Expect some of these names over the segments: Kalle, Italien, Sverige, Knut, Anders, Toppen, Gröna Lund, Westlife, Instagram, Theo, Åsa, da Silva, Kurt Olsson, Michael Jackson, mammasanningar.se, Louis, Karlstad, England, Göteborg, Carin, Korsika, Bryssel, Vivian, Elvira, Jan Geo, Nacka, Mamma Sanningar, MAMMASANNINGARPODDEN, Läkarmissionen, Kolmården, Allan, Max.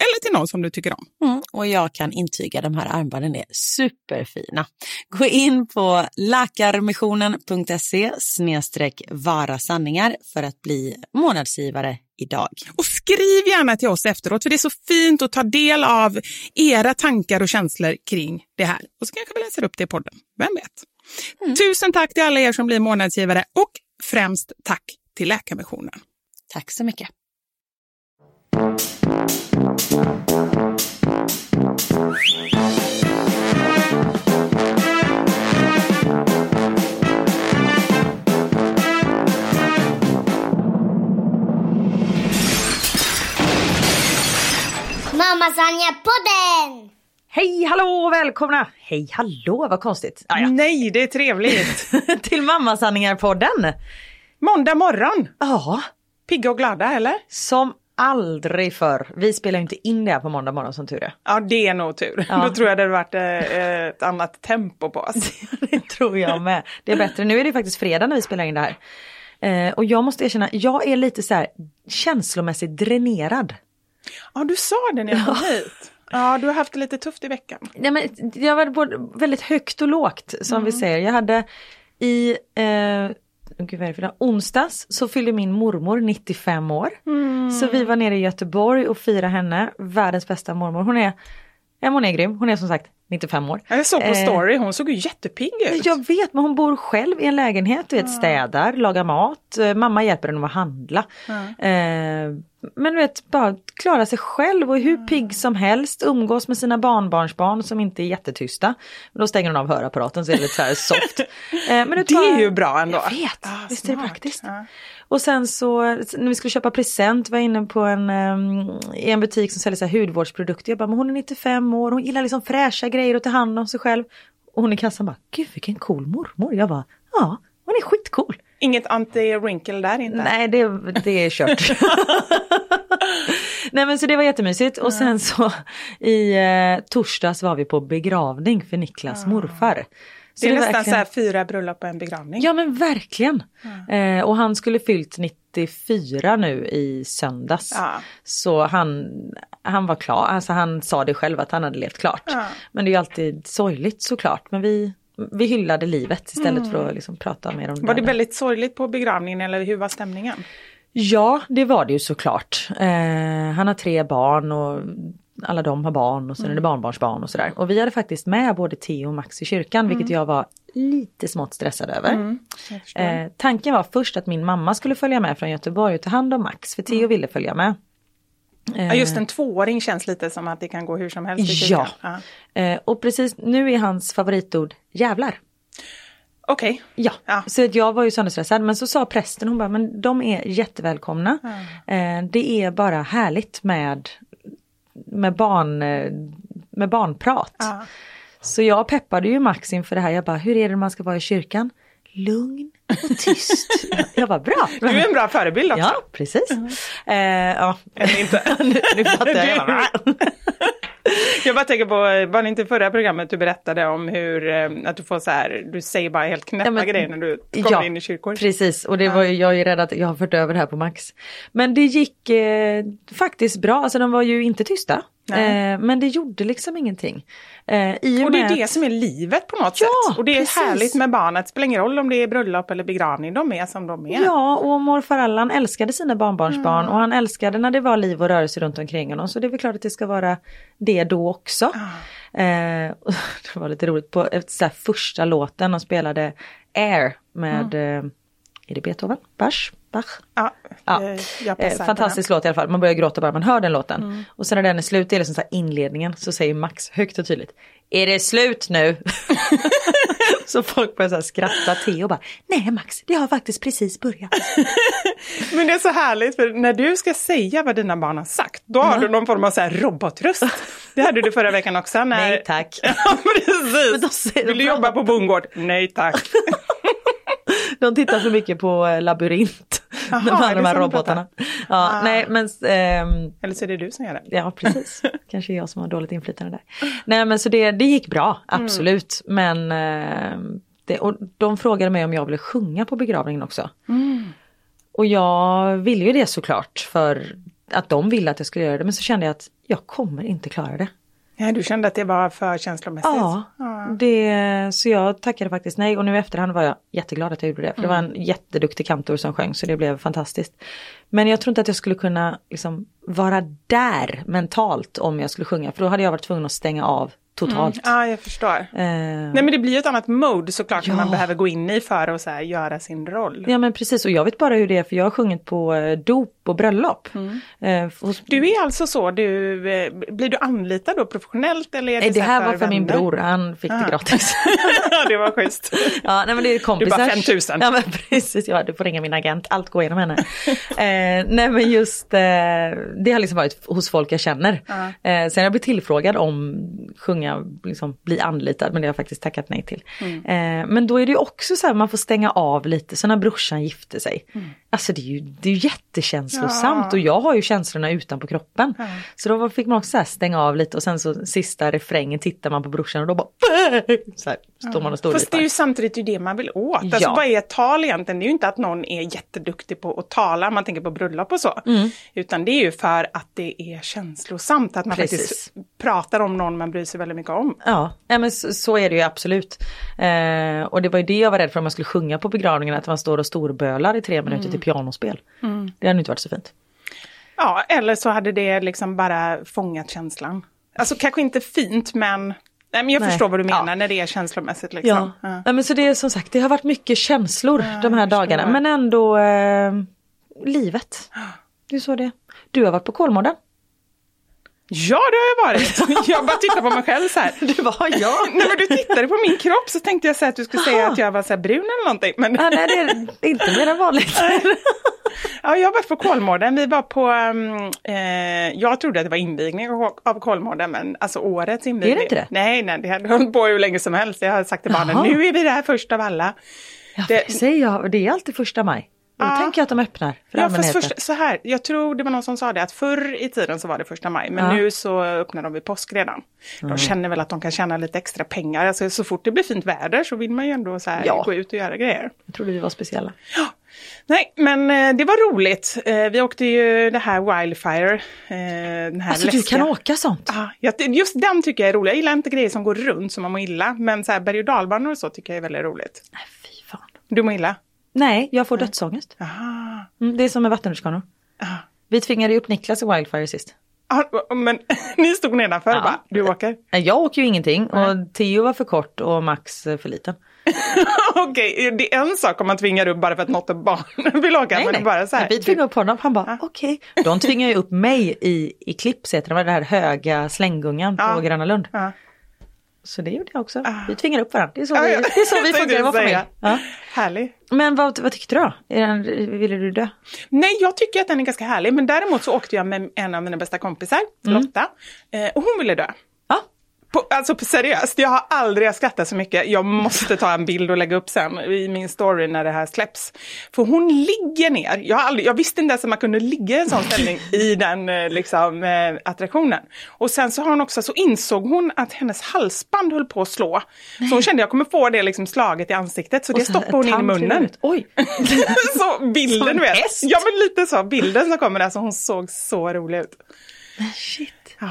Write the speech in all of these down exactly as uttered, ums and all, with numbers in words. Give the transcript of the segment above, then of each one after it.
eller till någon som du tycker om. Mm, och jag kan intyga, de här armbanden är superfina. Gå in på läkarmissionen.se snedstreck vara sanningar för att bli månadsgivare idag. Och skriv gärna till oss efteråt, för det är så fint att ta del av era tankar och känslor kring det här. Och så kanske vi läser upp det i podden. Vem vet? Mm. Tusen tack till alla er som blir månadsgivare, och främst tack till Läkarmissionen. Tack så mycket. Mamma Sanningar podden! Hej, hallå och välkomna! Hej, hallå, vad konstigt. Aja. Nej, det är trevligt. Till Mamma Sanningar podden. Måndag morgon. Ja. Pigga och glada, eller? Som aldrig förr. Vi spelar ju inte in det här på måndag morgon, som tur är. Ja, det är nog tur. Ja. Då tror jag det hade varit eh, ett annat tempo på oss. Det tror jag med. Det är bättre. Nu är det faktiskt fredag när vi spelar in det här. Eh, och jag måste erkänna, jag är lite så här känslomässigt dränerad. Ja, du sa det när jag kom hit. Ja, du har haft det lite tufft i veckan. Nej, men jag var både väldigt högt och lågt, som mm. vi säger. Jag hade i eh, gud, vad är det för det? onsdags så fyllde min mormor nittiofem år. Mm. Så vi var nere i Göteborg och firade henne. Världens bästa mormor. Hon är, ja, hon är grym. Hon är som sagt nittiofem år. Jag såg på story. Hon såg ju jättepigg ut. Jag vet, men hon bor själv i en lägenhet. Du vet, städar, lagar mat. Mamma hjälper henne att handla. Mm. Eh, men du vet, bara klara sig själv och hur mm. pigg som helst. Umgås med sina barnbarnsbarn som inte är jättetysta. Då stänger hon av hörapparaten så är det lite så här soft. eh, men det, tar, det är ju bra ändå. Jag vet, ah, visst smart. Är det praktiskt. Ja. Och sen så, när vi skulle köpa present var jag inne på en, um, i en butik som säljer så här hudvårdsprodukter. Jag bara, men hon är nittiofem år, hon gillar liksom fräscha grejer och ta hand om sig själv. Och hon i kassan bara, gud vilken cool mormor. Jag bara, ja, hon är skitcool. Inget anti-wrinkle där inte? Nej, det, det är kört. Nej, men så det var jättemysigt. Och sen så i eh, torsdags var vi på begravning för Niklas mm. morfar. Så det är det nästan verkligen... så här fyra bröllop och en begravning. Ja, men verkligen. Mm. Eh, och han skulle fyllt nittiofyra nu i söndags. Ja. Så han, han var klar. Alltså han sa det själv att han hade levt klart. Ja. Men det är ju alltid sorgligt såklart. Men vi... Vi hyllade livet istället mm. för att liksom prata mer om det. Var det väldigt sorgligt på begravningen eller hur var stämningen? Ja, det var det ju såklart. Eh, han har tre barn och alla de har barn och sen mm. är det barnbarnsbarn och sådär. Och vi hade faktiskt med både Theo och Max i kyrkan mm. vilket jag var lite smått stressad över. Mm. Eh, tanken var först att min mamma skulle följa med från Göteborg och ta hand om Max för Theo mm. ville följa med. Ja, just en tvååring känns lite som att det kan gå hur som helst. Ja, ja. Och precis nu är hans favoritord jävlar. Okej. Okay. Ja. ja, så att jag var ju sönderstressad. Men så sa prästen, hon bara, men de är jättevälkomna. Mm. Det är bara härligt med, med, barn, med barnprat. Ja. Så jag peppade ju Max inför det här. Jag bara, hur är det man ska vara i kyrkan? Lugn och tyst. Jag var bra. Du är en bra förebild också. Ja, precis. Mm. Eh, ja. Eller inte. nu, nu fattar jag. Jag bara, jag bara tänker på, var det inte förra programmet du berättade om hur, att du får så här, du säger bara helt knäppa ja, men, grejer när du kommer ja, in i kyrkor. Precis, och det var ju, jag är rädd att jag har fört över det här på Max. Men det gick eh, faktiskt bra, alltså de var ju inte tysta. Eh, men det gjorde liksom ingenting. Eh, i och, och det är det att... som är livet på något ja, sätt. Och det är precis. Härligt med barnet. Det spelar ingen roll om det är bröllop eller begravning. De är som de är. Ja, och morfar Allan älskade sina barnbarnsbarn. Mm. Och han älskade när det var liv och rörelse runt omkring honom. Så det är väl klart att det ska vara det då också. Ah. Eh, det var lite roligt. På så här, första låten de spelade Air med... Mm. Eh, är det Beethoven? Bach? Bach. Ja, ja. Fantastisk låt i alla fall. Man börjar gråta bara man hör den låten. Mm. Och sen när den är slut, det är liksom så här inledningen, så säger Max högt och tydligt, är det slut nu? Så folk börjar så här skratta till och bara, nej Max, det har faktiskt precis börjat. Men det är så härligt, för när du ska säga vad dina barn har sagt, då har mm. du någon form av så här robotröst. Det hade du förra veckan också. När... Nej tack. Ja, precis. Vill du de... jobba på bondgård? Nej tack. De tittar så mycket på labyrint. Aha, de här, de här robotarna. Ja, ah. nej, men, ähm, eller så är det du som gör det. Ja, precis. Kanske jag som har dåligt inflytande där. Nej, men så det, det gick bra, absolut. Mm. Men äh, det, och de frågade mig om jag ville sjunga på begravningen också. Mm. Och jag ville ju det såklart för att de ville att jag skulle göra det. Men så kände jag att jag kommer inte klara det. Ja, du kände att det var för känslomässigt. Ja, det, så jag tackade faktiskt nej. Och nu efterhand var jag jätteglad att jag gjorde det. För mm. det var en jätteduktig kantor som sjöng, så det blev fantastiskt. Men jag tror inte att jag skulle kunna liksom, vara där mentalt om jag skulle sjunga. För då hade jag varit tvungen att stänga av totalt. Mm. Ja, jag förstår. Uh, nej, men det blir ju ett annat mode såklart som ja. Man behöver gå in i för att så här, göra sin roll. Ja, men precis. Och jag vet bara hur det är, för jag har sjungit på eh, dop och bröllop. Mm. Eh, och... Du är alltså så, du, eh, blir du anlitad då professionellt? Eller är det, nej, det här var för vänner? Min bror, han fick ah. det gratis. Det var schysst. Ja, nej, men det är kompisar. Du bara fem tusen. Ja, men precis. Ja, du får ringa min agent, allt går igenom henne. eh, nej, men just, eh, det har liksom varit hos folk jag känner. Ah. Eh, sen har jag blivit tillfrågad om sjunga liksom bli anlitad, men det har jag faktiskt tackat nej till. Mm. Eh, men då är det ju också så här, man får stänga av lite. Så när brorsan gifte sig. Mm. Alltså det är ju, det är ju jättekänslosamt. Ja. Och jag har ju känslorna utan på kroppen. Ja. Så då fick man också så här stänga av lite. Och sen så sista refrängen tittar man på brorsan. Och då bara... Så här, står ja. man och står. Fast lite. Det är ju samtidigt ju det man vill åt. Ja. Alltså vad är tal egentligen? Det är ju inte att någon är jätteduktig på att tala. Man tänker på bröllop och så. Mm. Utan det är ju för att det är känslosamt. Att man Precis. faktiskt pratar om någon man bryr sig väldigt mycket om. Ja, ja men så, så är det ju absolut. Eh, och det var ju det jag var rädd för om man skulle sjunga på begravningen. Att man står och storbölar i tre minuter mm. till pianospel. Mm. Det hade inte varit så fint. Ja, eller så hade det liksom bara fångat känslan. Alltså kanske inte fint, men... Nej, men jag Nej. förstår vad du menar ja. när det är känslomässigt. Liksom. Ja. Ja. Ja, men så det är som sagt, det har varit mycket känslor ja, de här dagarna. Men ändå eh, livet. Det är så det. Du har varit på Kolmården. Ja, det har jag varit. Jag bara tittar på mig själv så här. Det var jag. Nej, men du tittade på min kropp så tänkte jag så här att du skulle Aha. säga att jag var så här brun eller någonting. Men... Ja, nej, det är inte mer än vanligt. Ja, jag har varit på Kolmården. Vi var på, eh, jag trodde att det var invigning av Kolmården, men alltså årets invigning. Är det inte det? Nej, nej, det hade hållit på hur länge som helst. Jag har sagt till barnen, Aha. nu är vi det här första av alla. Ja, det... Säg, jag, det är alltid första maj. Då ja. tänker jag att de öppnar för ja, fast först, så här, jag tror det var någon som sa det att förr i tiden så var det första maj. Men ja. nu så öppnar de vid påsk redan. Mm. De känner väl att de kan tjäna lite extra pengar. Alltså, så fort det blir fint väder så vill man ju ändå så här, ja. gå ut och göra grejer. Jag trodde vi var speciella. Ja. Nej, men eh, det var roligt. Eh, vi åkte ju det här Wildfire. Eh, den här alltså läskiga. Du kan åka sånt? Ah, ja, just den tycker jag är rolig. Jag gillar inte grejer som går runt som man mår illa. Men så här berg- och dalbanor och så tycker jag är väldigt roligt. Nej, fy fan. Du mår illa? Nej, jag får Nej. dödsångest. Aha. Mm, det är som med vattenrutschkanor. Vi tvingade upp Niklas i Wildfire sist. Ah, men ni stod nedanför ja. bara, du åker? Jag åker ju ingenting Nej. och Theo var för kort och Max för liten. Okej, okay, det är en sak om man tvingar upp bara för att något av barnen vill åka. Nej, men nej. Bara så här, vi tvingade upp honom, han bara ah. okej. Okay. De tvingar ju upp mig i, i klipps, heter det, var den här höga slänggungan på ah. Gröna Lund. Ah. Så det gjorde jag också. Ah. Vi tvingar upp varandra. Det är så ah, vi, ja. det är så vi funkar i vår familj. Ja. Härlig. Men vad, vad tyckte du då? Ville du dö? Nej, jag tycker att den är ganska härlig. Men däremot så åkte jag med en av mina bästa kompisar, mm. Lotta. Och hon ville dö. Ja. Ah. På, alltså på seriöst, jag har aldrig skrattat så mycket. Jag måste ta en bild och lägga upp sen i min story när det här släpps. För hon ligger ner. Jag, har aldrig, jag visste inte ens att man kunde ligga i en sån ställning i den liksom, attraktionen. Och sen så, har hon också, så insåg hon att hennes halsband höll på att slå. Nej. Så hon kände att jag kommer få det liksom slaget i ansiktet. Så och det stoppade hon in i munnen. Oj. Så bilden, du vet. Ja, men lite så. Bilden som kommer där, så hon såg så rolig ut. Men shit. Ja.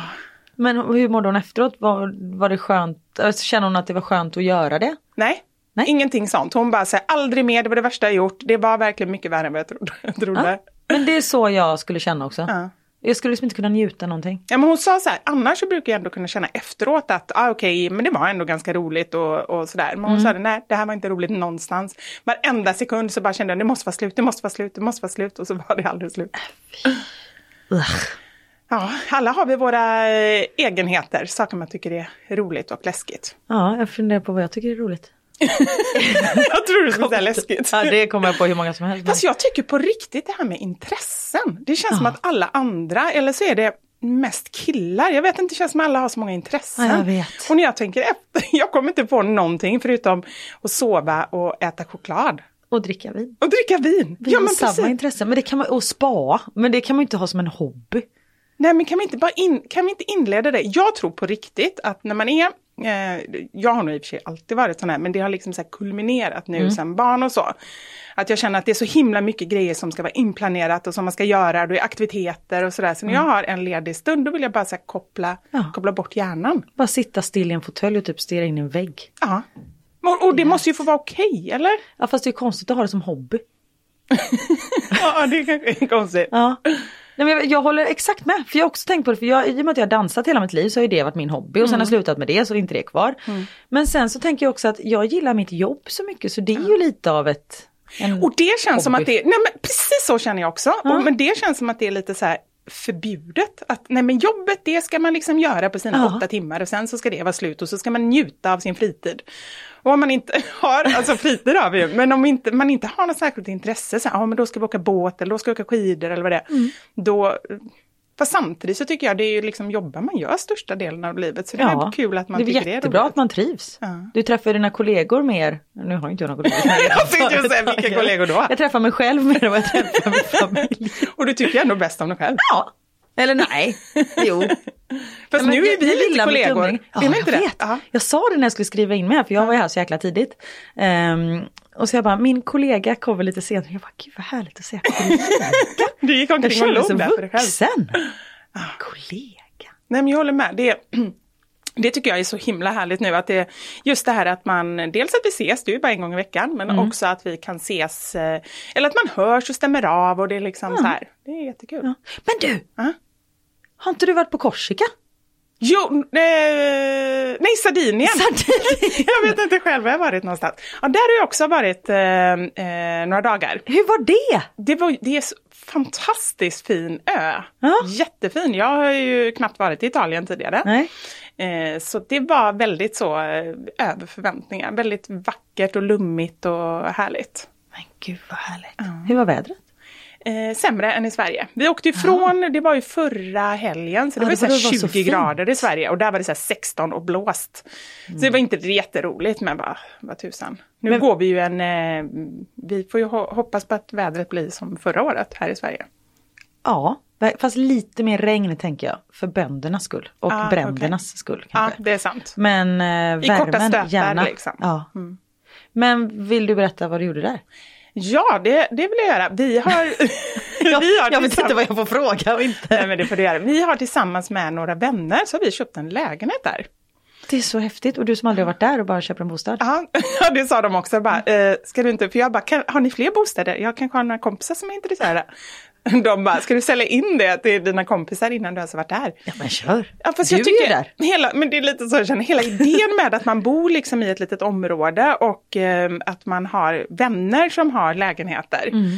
Men hur mådde hon efteråt? Var, var det skönt? Känner hon att det var skönt att göra det? Nej, Nej? ingenting sånt. Hon bara säger aldrig mer, det var det värsta jag gjort. Det var verkligen mycket värre än vad jag trodde. Jag trodde. Ja, men det är så jag skulle känna också. Ja. Jag skulle liksom inte kunna njuta någonting. Ja, men hon sa så här, annars så brukar jag ändå kunna känna efteråt att ah, okej, okay, men det var ändå ganska roligt och, och sådär. Men hon mm. sa, nej, det här var inte roligt någonstans. Varenda sekund så bara kände jag, det måste vara slut, det måste vara slut, det måste vara slut. Och så var det aldrig slut. Äh, Ja, alla har vi våra egenheter, saker man tycker är roligt och läskigt. Ja, jag funderar på vad jag tycker är roligt. Jag tror det skulle säga läskigt. Ja, det kommer jag på hur många som helst. Fast jag tycker på riktigt det här med intressen. Det känns ja. som att alla andra, eller så är det mest killar. Jag vet inte, det känns som att alla har så många intressen. Ja, jag vet. Och när jag tänker efter, jag kommer inte på någonting förutom att sova och äta choklad. Och dricka vin. Och dricka vin. Vi ja, har men samma precis. intressen, men det kan man, och spa, men det kan man inte ha som en hobby. Nej, men kan vi inte bara in, kan vi inte inleda det? Jag tror på riktigt att när man är... Eh, jag har nog i och för sig alltid varit sån här, men det har liksom så här kulminerat nu mm. sen barn och så. Att jag känner att det är så himla mycket grejer som ska vara inplanerat och som man ska göra. Det är aktiviteter och sådär. Så när mm. jag har en ledig stund, då vill jag bara så här koppla, ja. koppla bort hjärnan. Bara sitta still i en fåtölj och typ stirra in i en vägg. Ja, och, och det yes. måste ju få vara okej, eller? Ja, fast det är konstigt att ha det som hobby. Ja, det är kanske konstigt. Ja. Nej, men jag, jag håller exakt med, för jag har också tänkt på det, för jag, i och med att jag har dansat hela mitt liv så har ju det varit min hobby och sen har jag slutat med det så är inte det kvar. Mm. Men sen så tänker jag också att jag gillar mitt jobb så mycket så det är ju lite av ett en Och det känns hobby. som att det, nej men precis så känner jag också, ja. och, men det känns som att det är lite så här förbjudet att nej men jobbet det ska man liksom göra på sina ja. åtta timmar och sen så ska det vara slut och så ska man njuta av sin fritid. Och om man inte har, alltså fritid har vi ju, men om inte, man inte har något särskilt intresse så här, ja men då ska vi åka båt eller då ska vi åka skidor eller vad det är, mm. då Fast samtidigt så tycker jag det är ju liksom jobba man gör största delen av livet. Så det ja, är kul att man det tycker det är roligt. Det är bra att man trivs. Ja. Du träffar dina kollegor mer. Nu har jag inte jag några kollegor. Jag tänkte ju säga vilka kollegor då. Jag träffar mig själv mer än vad jag träffar min familj. Och du tycker ändå bäst om dig själv. Ja. Eller nej. Jo. Fast men nu är vi lite, lite kollegor. Ja, jag inte vet. Det? Jag sa det när jag skulle skriva in mig här. För jag var ju här så jäkla tidigt. Um, och så jag bara, min kollega kommer lite senare. Jag bara, gud vad härligt att se. Du gick omkring och låg där för dig själv. Vuxen. Ah. Kollega. Nej men jag håller med. Det, det tycker jag är så himla härligt nu. Att det, just det här att man, dels att vi ses, det är ju bara en gång i veckan. Men mm. också att vi kan ses. Eller att man hörs och stämmer av. Och det är liksom mm. så här. Det är jättekul. Ja. Men du. Uh. Har inte du varit på Korsika? Jo, eh, nej Sardinien. Sardinien. Jag vet inte själv var jag varit någonstans. Ja, där har jag också varit eh, eh, några dagar. Hur var det? Det var det är så fantastiskt fin ö. Ja. Jättefin. Jag har ju knappt varit i Italien tidigare. Nej. Eh, så det var väldigt så eh, över förväntningar. Väldigt vackert och lummigt och härligt. Men gud vad härligt. Mm. Hur var vädret? Eh, sämre än i Sverige. Vi åkte ifrån, ja. Det var ju förra helgen, så det ja, var ju så här tjugo så grader i Sverige. Och där var det så här sexton och blåst. Mm. Så det var inte jätteroligt, men bara, vad tusan. Nu men, går vi ju en, eh, vi får ju hoppas på att vädret blir som förra året här i Sverige. Ja, fast lite mer regn tänker jag. För böndernas skull och ah, brändernas okay. skull. Kanske. Ja, det är sant. Men eh, i värmen, korta stötar, gärna. Liksom. Ja. Mm. Men vill du berätta vad du gjorde där? Ja, det, det vill jag göra. Vi har, jag, vi har jag vet inte vad jag får fråga. Inte. Nej, men det får du göra. Vi har tillsammans med några vänner så har vi köpt en lägenhet där. Det är så häftigt. Och du som aldrig har varit där och bara köper en bostad. Ja, det sa de också. Bara, eh, ska du inte, för jag bara, kan, har ni fler bostäder? Jag kanske har några kompisar som är intresserade. De bara, ska du sälja in det till dina kompisar innan du har varit där? Ja, men kör. Ja, fast du jag tycker, är där. Hela, men det är lite så jag känner. Hela idén med att man bor liksom i ett litet område och eh, att man har vänner som har lägenheter. Mm.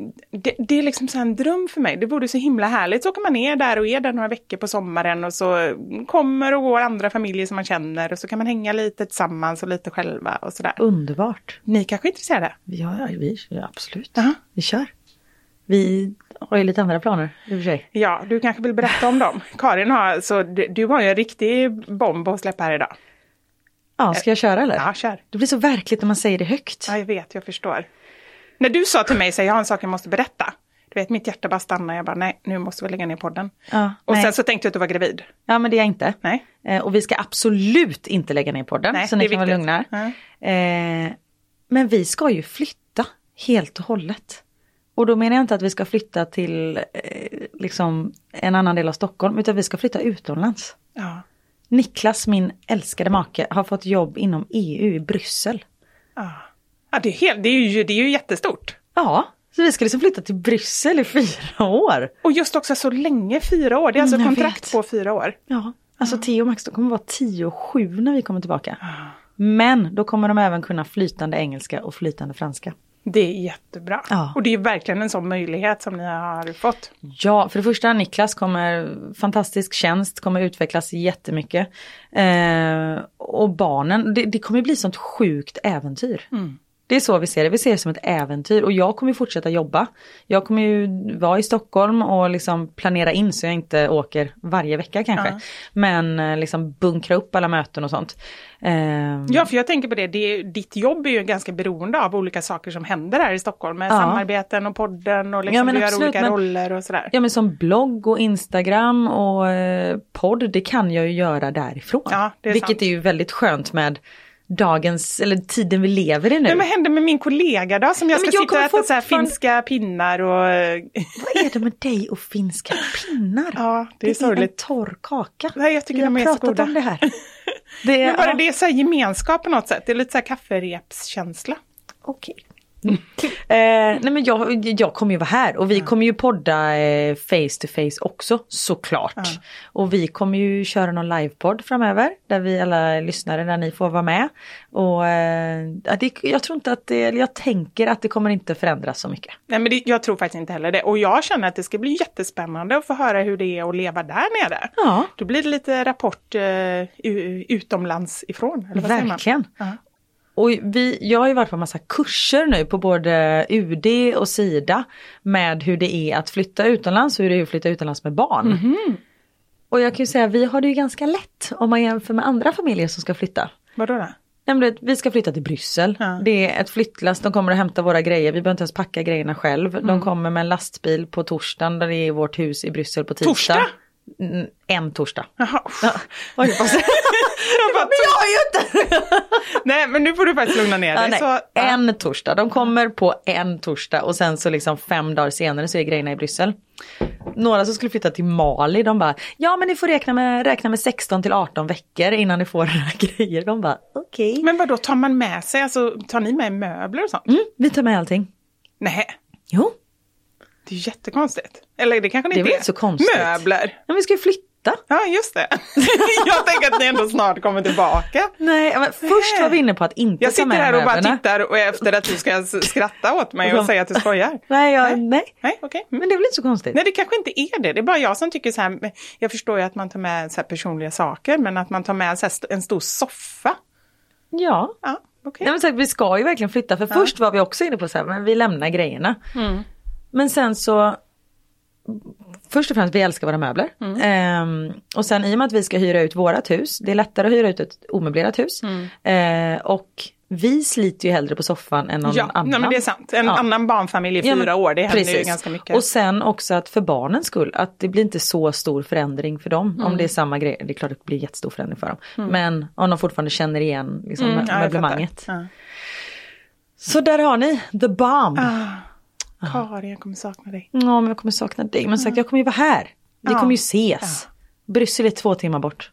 Eh, det, det är liksom så en dröm för mig. Det vore så himla härligt. Så åker man ner där och är där några veckor på sommaren och så kommer och går andra familjer som man känner och så kan man hänga lite tillsammans och lite själva och sådär. Underbart. Ni kanske är intresserade? Ja, vi absolut. Uh-huh. Vi kör. Vi har ju lite andra planer i och för sig. Ja, du kanske vill berätta om dem. Karin har, så du, du har ju en riktig bomb att släppa här idag. Ja, ska jag köra eller? Ja, kör. Det blir så verkligt när man säger det högt. Ja, jag vet, jag förstår. När du sa till mig, så jag har en sak jag måste berätta. Du vet, mitt hjärta bara stannar. Jag bara, nej, nu måste vi lägga ner podden. Ja, och nej. Sen så tänkte jag att du var gravid. Ja, men det är jag inte. Nej. Eh, och vi ska absolut inte lägga ner podden. Nej, så ni kan vara lugna. Mm. Eh, men vi ska ju flytta helt och hållet. Och då menar jag inte att vi ska flytta till eh, liksom en annan del av Stockholm, utan vi ska flytta utomlands. Ja. Niklas, min älskade make, har fått jobb inom E U i Bryssel. Ja, ja det, är helt, det, är ju, det är ju jättestort. Ja, så vi ska liksom flytta till Bryssel i fyra år. Och just också så länge, fyra år. Det är alltså mm, kontrakt på fyra år. Ja, alltså ja. Theo och Max, de kommer vara tio och sju när vi kommer tillbaka. Ja. Men då kommer de även kunna flytande engelska och flytande franska. Det är jättebra. Ja. Och det är verkligen en sån möjlighet som ni har fått. Ja, för det första, Niklas kommer, fantastisk tjänst, kommer utvecklas jättemycket. Eh, och barnen, det, det kommer bli sånt sjukt äventyr. Mm. Det är så vi ser det, vi ser det som ett äventyr. Och jag kommer fortsätta jobba. Jag kommer ju vara i Stockholm och liksom planera in så jag inte åker varje vecka kanske. Uh-huh. Men liksom bunkra upp alla möten och sånt. Um... Ja, för jag tänker på det. det. Ditt jobb är ju ganska beroende av olika saker som händer här i Stockholm. Med uh-huh. samarbeten och podden och liksom ja, du absolut, gör olika men, roller och sådär. Ja, men som blogg och Instagram och eh, podd, det kan jag ju göra därifrån. Ja, det är vilket sant. Är ju väldigt skönt med dagens, eller tiden vi lever i nu. Men vad hände med min kollega då? Som jag ska jag sitta och äta så här finska pinnar och... Vad är det med dig och finska pinnar? Ja, det är sorgligt. Det är en torr kaka. Nej, jag tycker de är så goda. Om det här. Det är, men bara ja. Det är så här gemenskap på något sätt. Det är lite så här kafferepskänsla. Okej. Okay. Mm. eh, nej men jag, jag kommer ju vara här och vi mm. kommer ju podda eh, face to face också såklart mm. och vi kommer ju köra någon livepodd framöver där vi alla lyssnare, där ni får vara med och eh, det, jag tror inte att det, jag tänker att det kommer inte förändras så mycket. Nej men det, jag tror faktiskt inte heller det och jag känner att det ska bli jättespännande att få höra hur det är att leva där nere. Ja. Då blir det lite rapport eh, utomlands ifrån. Eller vad verkligen. Säger man? Mm. Och vi, jag har ju varit på en massa kurser nu på både U D och Sida med hur det är att flytta utomlands och hur det är att flytta utomlands med barn. Mm-hmm. Och jag kan ju säga, vi har det ju ganska lätt om man jämför med andra familjer som ska flytta. Vadå då? Nämligen, vi ska flytta till Bryssel. Ja. Det är ett flyttlast, de kommer att hämta våra grejer. Vi behöver inte ens packa grejerna själv. Mm. De kommer med en lastbil på torsdagen där det är vårt hus i Bryssel på tisdag. Torsdag? En torsdag. Jaha. Ja. Oj, jag bara, men jag har ju inte. Nej, men nu får du faktiskt lugna ner dig. Ja, så, ja. En torsdag. De kommer på en torsdag och sen så liksom fem dagar senare så är grejerna i Bryssel. Några som skulle flytta till Mali, de bara, ja men ni får räkna med, räkna med sexton till arton veckor innan ni får den här grejer. De bara, okej. Okay. Men vadå, tar man med sig, alltså tar ni med möbler och sånt? Mm, vi tar med allting. Nej. Jo. Det är jättekonstigt. Eller det kanske inte är. Det är väl inte så konstigt. Möbler. Ja, vi ska ju flytta. Ja, just det. Jag tänker att ni ändå snart kommer tillbaka. Nej, men först var vi inne på att inte ta med möblerna. Jag sitter här och bara tittar och efter att du ska skratta åt mig och säga att du skojar. Nej, jag, nej. Nej, nej okej. Okay. Men det är väl inte så konstigt. Nej, det kanske inte är det. Det är bara jag som tycker så här. Jag förstår ju att man tar med så här personliga saker, men att man tar med så här en stor soffa. Ja. Ja, okej. Okay. Vi ska ju verkligen flytta. För ja. Först var vi också inne på så här, men vi lämnar grejerna. Mm. Men sen så, först och främst, vi älskar våra möbler. Mm. Ehm, och sen i och med att vi ska hyra ut vårat hus, det är lättare att hyra ut ett omöblerat hus. Mm. Ehm, och vi sliter ju hellre på soffan än någon ja, annan. Ja, men det är sant. En ja. Annan barnfamilj i fyra ja, men, år, det händer precis. Ju ganska mycket. Och sen också att för barnens skull, att det blir inte så stor förändring för dem. Mm. Om det är samma grej, det är klart att det blir jättestor förändring för dem. Mm. Men om de fortfarande känner igen liksom, mm, ja, möblemanget. Ja. Så där har ni, the bomb. Ah. Karin, jag kommer sakna dig. Ja, men jag kommer sakna dig. Men sagt, jag kommer ju vara här. Vi ja. Kommer ju ses. Ja. Bryssel är två timmar bort.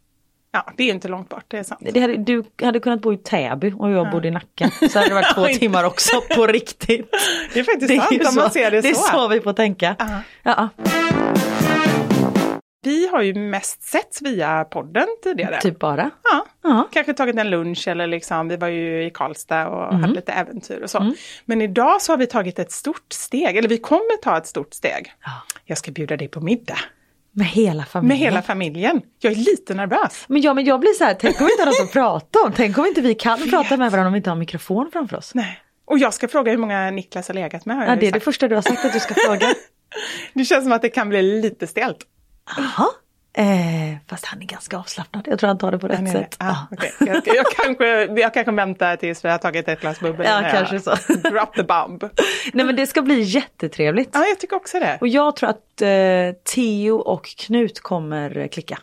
Ja, det är ju inte långt bort, det är sant. Det hade, du hade kunnat bo i Täby och jag ja. Bodde i Nacka. Så hade det varit två timmar också, på riktigt. Det är faktiskt det sant är om så, man ser det, det så. Det är så vi får tänka. Uh-huh. Ja. Vi har ju mest setts via podden tidigare. Typ bara? Ja, uh-huh. Kanske tagit en lunch eller liksom, vi var ju i Karlstad och mm. hade lite äventyr och så. Mm. Men idag så har vi tagit ett stort steg, eller vi kommer ta ett stort steg. Uh. Jag ska bjuda dig på middag. Med hela familjen? Med hela familjen. Jag är lite nervös. Men ja, men jag blir så här, tänk om vi inte har något att prata om. Tänk om inte vi kan prata med varandra om vi inte har mikrofon framför oss. Nej, och jag ska fråga hur många Niklas har legat med. Har ja, det är sagt. Det första du har sagt att du ska fråga. Det känns som att det kan bli lite stelt. Jaha, eh, fast han är ganska avslappnad. Jag tror han tar det på rätt sätt. Ah, ah. Okay. Jag, jag, kanske, jag kanske väntar tills vi har tagit ett glas bubbel. Ja, kanske så. Drop the bomb. Nej, men det ska bli jättetrevligt. Ja, ah, jag tycker också det. Och jag tror att eh, Theo och Knut kommer klicka.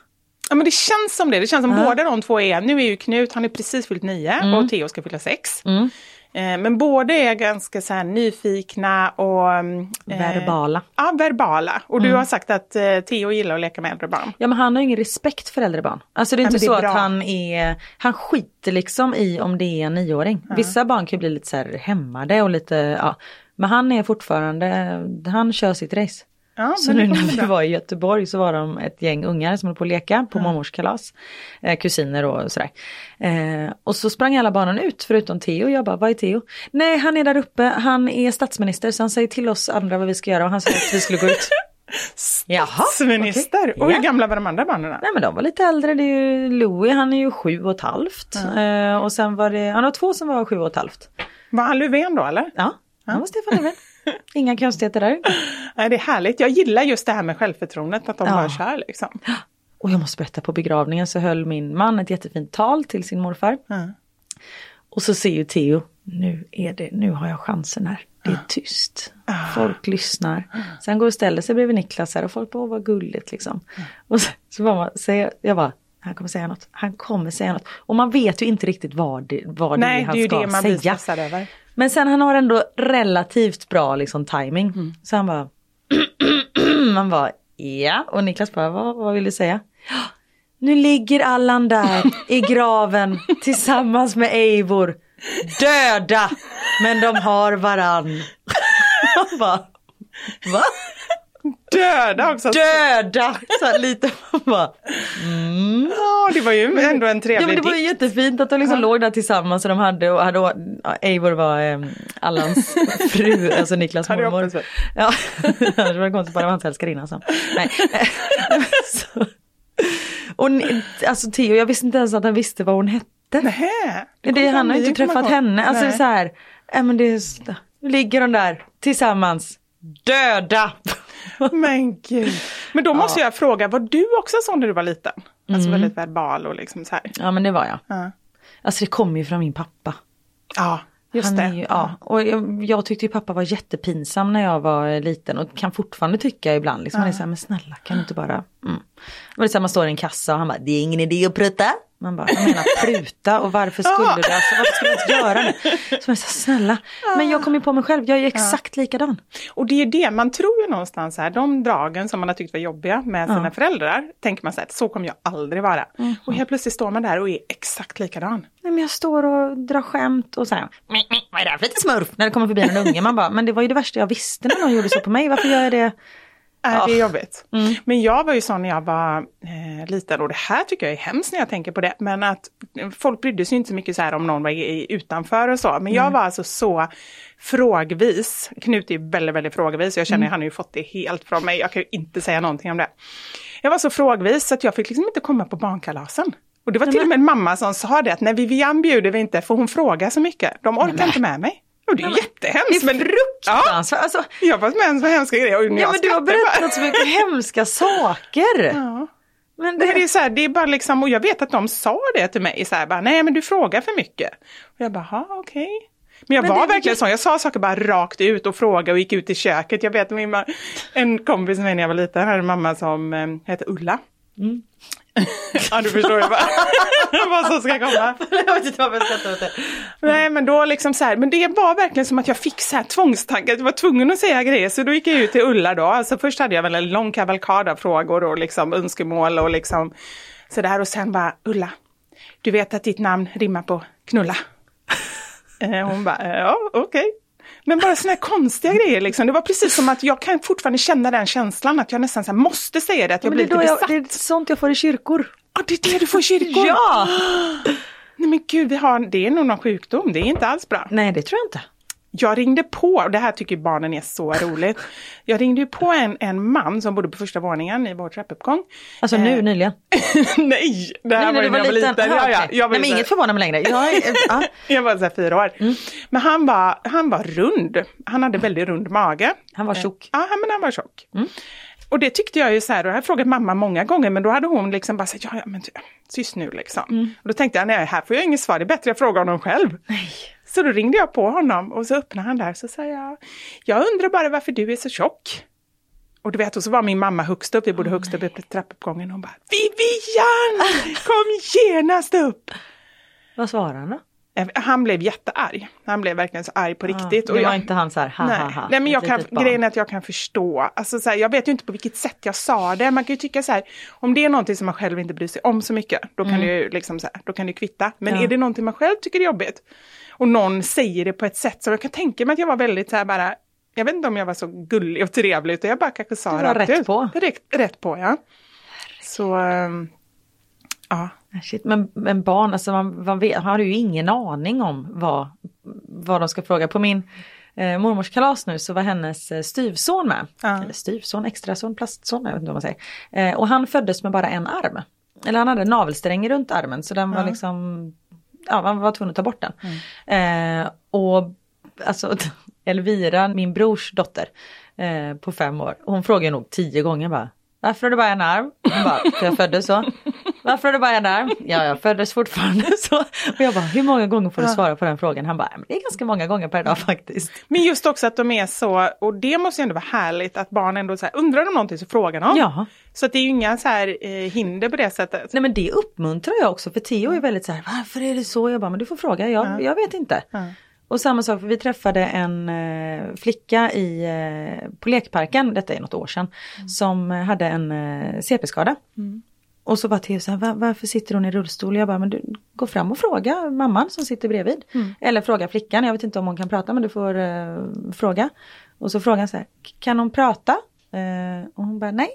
Ja, men det känns som det. Det känns som ah. båda de två är. Nu är ju Knut, han är precis fyllt nio mm. och Theo ska fylla sex. Mm. Men båda är ganska så här nyfikna och... Eh, verbala. Ja, verbala. Och mm. du har sagt att eh, Theo gillar att leka med äldre barn. Ja, men han har ingen respekt för äldre barn. Alltså det är inte ja, så är att han är... Han skiter liksom i om det är en nioåring. Ja. Vissa barn kan ju bli lite så här hämmade och lite... Ja. Men han är fortfarande... Han kör sitt race. Ja, så nu när vi var i Göteborg så var de ett gäng ungar som höll på att leka på ja. Mormors kalas. Eh, kusiner och sådär. Eh, och så sprang alla barnen ut förutom Theo. Jag bara, vad är Theo? Nej, han är där uppe. Han är statsminister så han säger till oss andra vad vi ska göra. Och han säger att vi skulle gå ut. Statsminister? Okay. Och hur ja. Gamla var de andra barnen? Nej, men de var lite äldre. Det är ju Louis, han är ju sju och ett halvt. Ja. Eh, och sen var det, han var två som var sju och ett halvt. Var han Löfven då eller? Ja, han ja. Var Stefan Löfven. Inga konstigheter där. Nej, det är härligt. Jag gillar just det här med självförtroendet. Att de ja. Bara kör liksom. Och jag måste berätta, på begravningen så höll min man ett jättefint tal till sin morfar. Mm. Och så ser ju Theo, nu är det, nu har jag chansen här. Det är tyst. Mm. Folk lyssnar. Mm. Sen går och ställer sig bredvid Niklas här och folk bara, åh vad gulligt liksom. Mm. Och så, så var man, säger, jag bara, han kommer säga något. Han kommer säga något. Och man vet ju inte riktigt vad det, vad Nej, det är han det är ska det man säga. Nej, det är över. Men sen han har ändå relativt bra liksom timing. Mm. Så han bara, man bara, ja. Och Niklas bara, vad, vad vill du säga? Nu ligger Allan där i graven tillsammans med Eivor. Döda! Men de har varann. Han bara, va? Döda också. Döda! Så lite man bara, mm. Ja, det var ju ändå en trevlig dikt. Ja, men det var ju jättefint att de liksom ja. Låg där tillsammans och de hade, och hade ja, Eivor var eh, Allans fru, alltså Niklas mormor. Ja, det var konstigt bara hans älskarinna så. Nej. Så. Och alltså Theo, jag visste inte ens att han visste vad hon hette. inte. Nähä, det det, han har ju inte träffat henne. Alltså det är så här, äh, men det är så, ligger de där tillsammans, döda. Men gud. Men då måste ja. jag fråga, var du också sån när du var liten? Alltså mm. väldigt verbal och liksom så här. Ja, men det var jag. Ja. Alltså det kom ju från min pappa. Ja, just han det. Ju, ja. ja. Och jag, jag tyckte ju pappa var jättepinsam när jag var liten. Och kan fortfarande tycka ibland. Liksom. Ja. Man är så här, men snälla, kan du inte bara... Mm. Och det är så här, man står i en kassa och han bara, det är ingen idé att pruta. Man bara, jag menar pruta och varför skulle ja. du? Alltså varför skulle du göra det? Så man sa, snälla. Ja. Men jag kom ju på mig själv, jag är ju exakt ja. likadan. Och det är ju det, man tror ju någonstans här, de dragen som man har tyckt var jobbiga med sina ja. föräldrar, tänker man så här, så kommer jag aldrig vara. Mm. Och helt plötsligt står man där och är exakt likadan. Nej, men jag står och drar skämt och så här, nej, nej, vad är det här för lite smurf? När det kommer förbi en unge, man bara, men det var ju det värsta jag visste när någon gjorde så på mig, varför gör jag det? Äh, ja. Det är jobbigt. Mm. Men jag var ju sån när jag var eh, liten, och det här tycker jag är hemskt när jag tänker på det, men att folk brydde sig inte så mycket så här om någon var i, utanför och så. Men mm. jag var alltså så frågvis. Knut är ju väldigt, väldigt frågvis. Jag känner mm. att han har ju fått det helt från mig. Jag kan ju inte säga någonting om det. Jag var så frågvis att jag fick liksom inte komma på barnkalasen. Och det var till mm. och med en mamma som sa det, att när Vivian bjuder vi inte, för hon frågar så mycket. De orkar mm. inte med mig. Och det är jättehemskt. Det är fruktansvärt. Ja. Alltså, jag har varit med en så hemska grejer. Ja, men du har berättat så mycket hemska saker. Ja. Men det... Men det är så här, det är bara liksom, och jag vet att de sa det till mig så här, bara, nej men du frågar för mycket. Och jag bara, ja okej. Okay. Men jag men var det, verkligen det... sån, jag sa saker bara rakt ut och frågade och gick ut i köket. Jag vet, min ma- en kompis med mig när jag var liten hade en mamma som eh, hette Ulla. Mm. Ja, du förstår ju bara vad som ska komma. Jag vet inte vad jag ska ta åt det. Nej, men då liksom så här, men det var verkligen som att jag fick så här tvångstankar, jag var tvungen att säga grejer, så då gick jag ut till Ulla då. Alltså först hade jag väl en lång kavalkad av frågor och liksom önskemål och liksom så där, och sen bara, Ulla, du vet att ditt namn rimmar på knulla. Hon bara, ja, okej. Okay. Men bara såna här konstiga grejer liksom. Det var precis som att jag kan fortfarande känna den känslan att jag nästan så här måste säga det, att jag blir lite besatt. Det är sånt jag får i kyrkor. Ja, ah, det är det du får i kyrkor? Ja! Nej men gud, vi har, det är nog någon sjukdom. Det är inte alls bra. Nej, det tror jag inte. Jag ringde på, och det här tycker barnen är så roligt. Jag ringde ju på en, en man som bodde på första våningen i vår trappuppgång. Alltså nu eh. nyligen? Nej, det här nej, var ju när jag var liten. liten. Ja, ja, jag var nej, men inget förvånar mig längre. Jag, ja. jag var så här fyra år. Mm. Men han var, han var rund. Han hade väldigt rund mage. Han var tjock. Ja, men han var tjock. Mm. Och det tyckte jag ju så här, och jag har frågat mamma många gånger, men då hade hon liksom bara sagt, ja, ja men tyst nu liksom. Mm. Och då tänkte jag, nej, här får jag inget svar, det är bättre jag frågar honom själv. Nej. Så då ringde jag på honom och så öppnade han där, så sa jag, jag undrar bara varför du är så tjock. Och du vet, och så var min mamma högst upp, vi bodde oh, högst upp i trappuppgången, och hon bara, Vivian, kom genast upp. Vad svarade han då? Han blev jättearg. Han blev verkligen så arg på riktigt. Ja, det var och jag, inte han så här, ha, nej, ha, ha. Nej, men jag kan, grejen är att jag kan förstå. Alltså, så här, jag vet ju inte på vilket sätt jag sa det. Man kan ju tycka så här, om det är någonting som man själv inte bryr sig om så mycket, då kan mm. det ju liksom så här, då kan det kvitta. Men ja. är det någonting man själv tycker är jobbigt, och någon säger det på ett sätt, så jag kan tänka mig att jag var väldigt så här bara, jag vet inte om jag var så gullig och trevlig, utan jag bara kanske sa det rätt ut. På. Direkt, rätt på, ja. Herregud. Så, ähm, ja. Shit, men, men barn, alltså man, man vet, har ju ingen aning om vad, vad de ska fråga. På min eh, mormors kalas nu så var hennes eh, styvson med. Ja. Eller styvson, extrason, plastson, jag vet inte vad man säger. Eh, och han föddes med bara en arm. Eller han hade en navelsträng runt armen, så den ja. var liksom, ja, man var tvungen att ta bort den. Mm. Eh, och alltså Elvira, min brors dotter eh, på fem år, hon frågade nog tio gånger bara, varför har du bara en arm? Hon bara, för jag föddes så. Varför är det bara där? Ja, jag föddes fortfarande så. Och jag bara, hur många gånger får du svara på den frågan? Han bara, det är ganska många gånger per dag faktiskt. Men just också att de är så, och det måste ju ändå vara härligt att barn ändå så här, undrar om någonting så frågar de. Ja. Så att det är ju inga så här eh, hinder på det sättet. Nej, men det uppmuntrar jag också, för Theo är väldigt så här, varför är det så? Jag bara, men du får fråga, jag, ja. jag vet inte. Ja. Och samma sak, för vi träffade en eh, flicka i, eh, på lekparken, detta är något år sedan, mm. som hade en eh, C P-skada. Mm. Och så var Theo så här, var, varför sitter hon i rullstol? Jag bara, men du går fram och fråga mamman som sitter bredvid. Mm. Eller fråga flickan, jag vet inte om hon kan prata, men du får eh, fråga. Och så frågade han så här, kan hon prata? Eh, och hon bara, nej.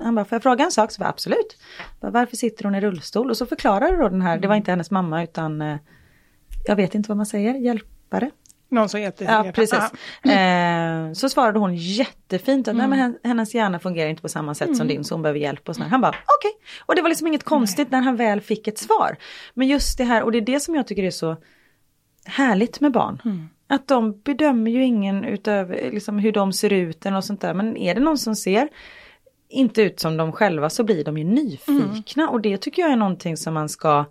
Han bara, får jag fråga en sak? Så bara, absolut. Bara, varför sitter hon i rullstol? Och så förklarade då den här, det var inte hennes mamma utan, eh, jag vet inte vad man säger, hjälpare. Någon som heter ja, precis. Mm. Eh, så svarade hon jättefint att mm. nej, men hennes hjärna fungerar inte på samma sätt mm. som din, så hon behöver hjälp och sådär. Han bara okej. Okay. Och det var liksom inget konstigt nej. När han väl fick ett svar. Men just det här, och det är det som jag tycker är så härligt med barn. Mm. Att de bedömer ju ingen utöver liksom, hur de ser ut eller något sånt där. Men är det någon som ser inte ut som de själva så blir de ju nyfikna. Mm. Och det tycker jag är någonting som man ska...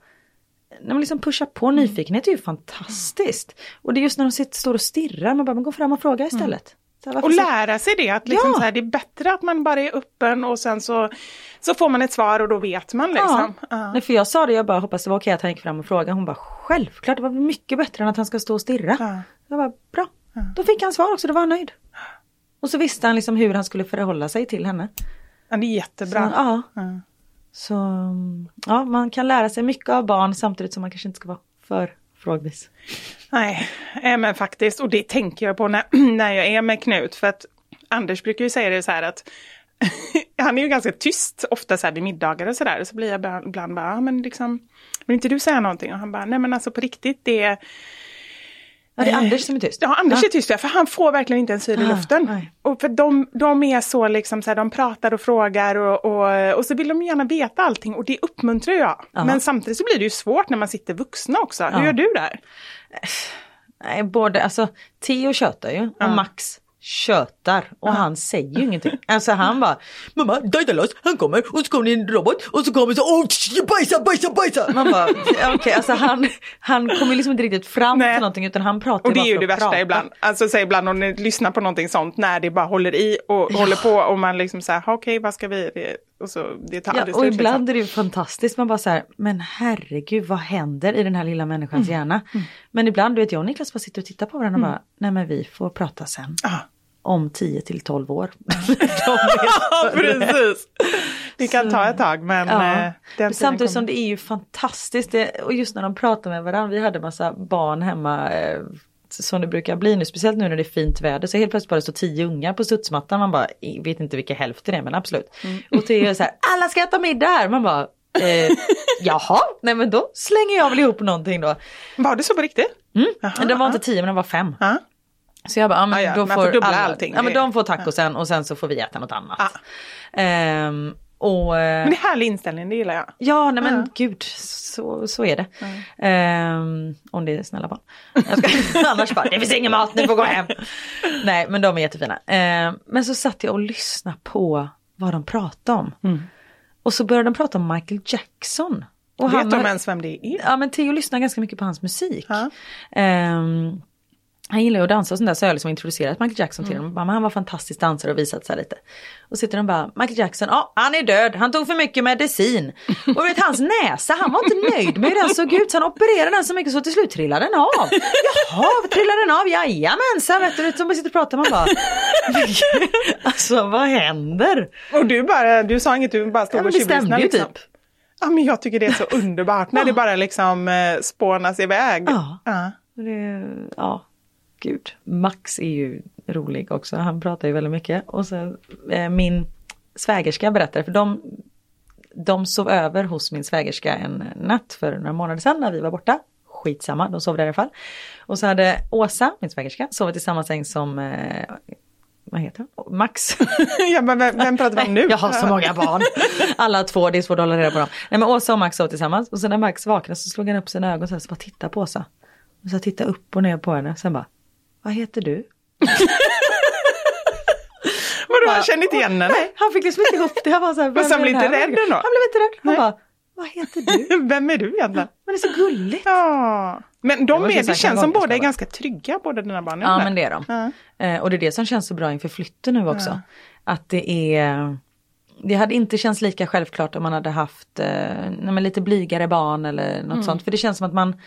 När man liksom pushar på nyfikenhet är ju fantastiskt. Och det är just när de sitter, står och stirrar. Man bara man går fram och frågar istället. Mm. Så och lära sig det. Att liksom ja. Så här, det är bättre att man bara är öppen. Och sen så, så får man ett svar och då vet man liksom. Ja. Uh. Nej, för jag sa det. Jag bara hoppas det var okej att han gick fram och frågade. Hon bara självklart. Det var mycket bättre än att han ska stå och stirra. Uh. Jag bara bra. Uh. Då fick han svar också. Då var han nöjd. Och så visste han liksom hur han skulle förhålla sig till henne. Ja, det är jättebra. Så, ja. Uh. Så ja, man kan lära sig mycket av barn samtidigt som man kanske inte ska vara för frågvis. Nej, men faktiskt. Och det tänker jag på när, när jag är med Knut. För att Anders brukar ju säga det så här att han är ju ganska tyst ofta så här vid middagar och sådär. Så blir jag ibland bara, men liksom, vill inte du säga någonting? Och han bara, nej men alltså på riktigt det är... Ja, det är Anders som är tyst. Ja, Anders ja. Är tyst, för han får verkligen inte en syl i luften. Ah, och för de, de är så liksom, så här, de pratar och frågar och, och, och så vill de gärna veta allting och det uppmuntrar jag. Aha. Men samtidigt så blir det ju svårt när man sitter vuxna också. Ja. Hur gör du där? Nej, både, alltså Theo tjötar ju och ja. Max tjötar och ja. Han säger ju ingenting. Alltså han bara, mamma, Daitalos, han kommer och så kommer det en robot och så kommer så, åh, oh, bajsa, bajsa, bajsa. Man bara, okej, okay, alltså han, han kommer liksom inte riktigt fram nej. Till någonting utan han pratar. Och det är ju det värsta prata. Ibland, alltså så ibland om ni lyssnar på någonting sånt när det bara håller i och ja. Håller på och man liksom såhär, okej, okay, vad ska vi, det, och så det tar ja, det och ibland liksom. Är det ju fantastiskt, man bara såhär, men herregud, vad händer i den här lilla människans mm. hjärna? Mm. Men ibland, du vet jag och Niklas bara sitter och tittar på varandra och mm. bara, nej men vi får prata sen. Ah. Om tio till tolv år. Ja, precis. Det kan så, ta ett tag, men... Ja. Samtidigt kom... som det är ju fantastiskt. Det, och just när de pratar med varandra. Vi hade massa barn hemma eh, som det brukar bli nu. Speciellt nu när det är fint väder. Så helt plötsligt bara står tio ungar på studsmattan. Man bara, vet inte vilka hälften är, men absolut. Mm. Och det är så här, alla ska äta middag här. Man bara, eh, jaha. Nej, men då slänger jag väl ihop någonting då. Var det så på riktigt? Mm. Aha, det var aha. inte tio, men det var fem. Ja. Så jag bara, ja, men ah, ja, då får, får alla, allting. Ja, men de får tacosen och sen så får vi äta något annat. Ah. Ehm, och, men det är härlig inställning, det gillar jag. Ja, nej men ah. gud, så, så är det. Ah. Ehm, om det är snälla barn. Jag ska, annars bara, det finns ingen mat, ni får gå hem. Nej, men de är jättefina. Ehm, men så satt jag och lyssnade på vad de pratade om. Mm. Och så började de prata om Michael Jackson. Och vet de ens vem det är? Ja, men Theo lyssnar ganska mycket på hans musik. Ah. Ehm, han gillar ju att dansa och sånt där, så jag liksom introducerat Michael Jackson till mm. honom. Han var fantastisk dansare och visat sig lite. Och sitter de bara, Michael Jackson, ja, ah, han är död. Han tog för mycket medicin. Och vet hans näsa, han var inte nöjd med hur den såg ut. Så han opererade den så mycket så till slut trillade den av. Jaha, trillade den av? Jajamensan, vet du. Som man sitter och pratar, man bara, alltså vad händer? Och du bara, du sa inget, du bara stod ja, och tjuvlyssnade. Det stämde ju liksom. Typ. Ja, men jag tycker det är så underbart när det bara liksom eh, spånas iväg. Ja, ja. Det, ja. Gud. Max är ju rolig också. Han pratar ju väldigt mycket. Och så eh, min svägerska berättade. För de, de sov över hos min svägerska en natt för några månader sedan när vi var borta. Skitsamma, de sov där i alla fall. Och så hade Åsa, min svägerska, sovit i samma säng som... Eh, vad heter han? Max. Ja, men vem, vem pratar man nu? Jag har så många barn. Alla två, det är svårt att hålla reda på dem. Nej, men Åsa och Max sov tillsammans. Och sen när Max vaknade så slog han upp sina ögon och så, här, så bara titta på Åsa. Och så titta upp och ner på henne. Sen bara... Vad heter du? Vadå, han kände inte igen henne? Nej, han fick liksom inte ihop det. Han var så här, vem så han blev inte rädd ändå? Han blev inte rädd. Han nej. Bara, vad heter du? Vem är du egentligen? Men det är så gulligt. Ja. Men de det, är, det känns som båda är ganska trygga, båda dina barn. Ja, men det är de. Ja. Eh, och det är det som känns så bra inför flytten nu också. Ja. Att det är... Det hade inte känts lika självklart om man hade haft eh, nej, men lite blygare barn eller något mm. sånt. För det känns som att man...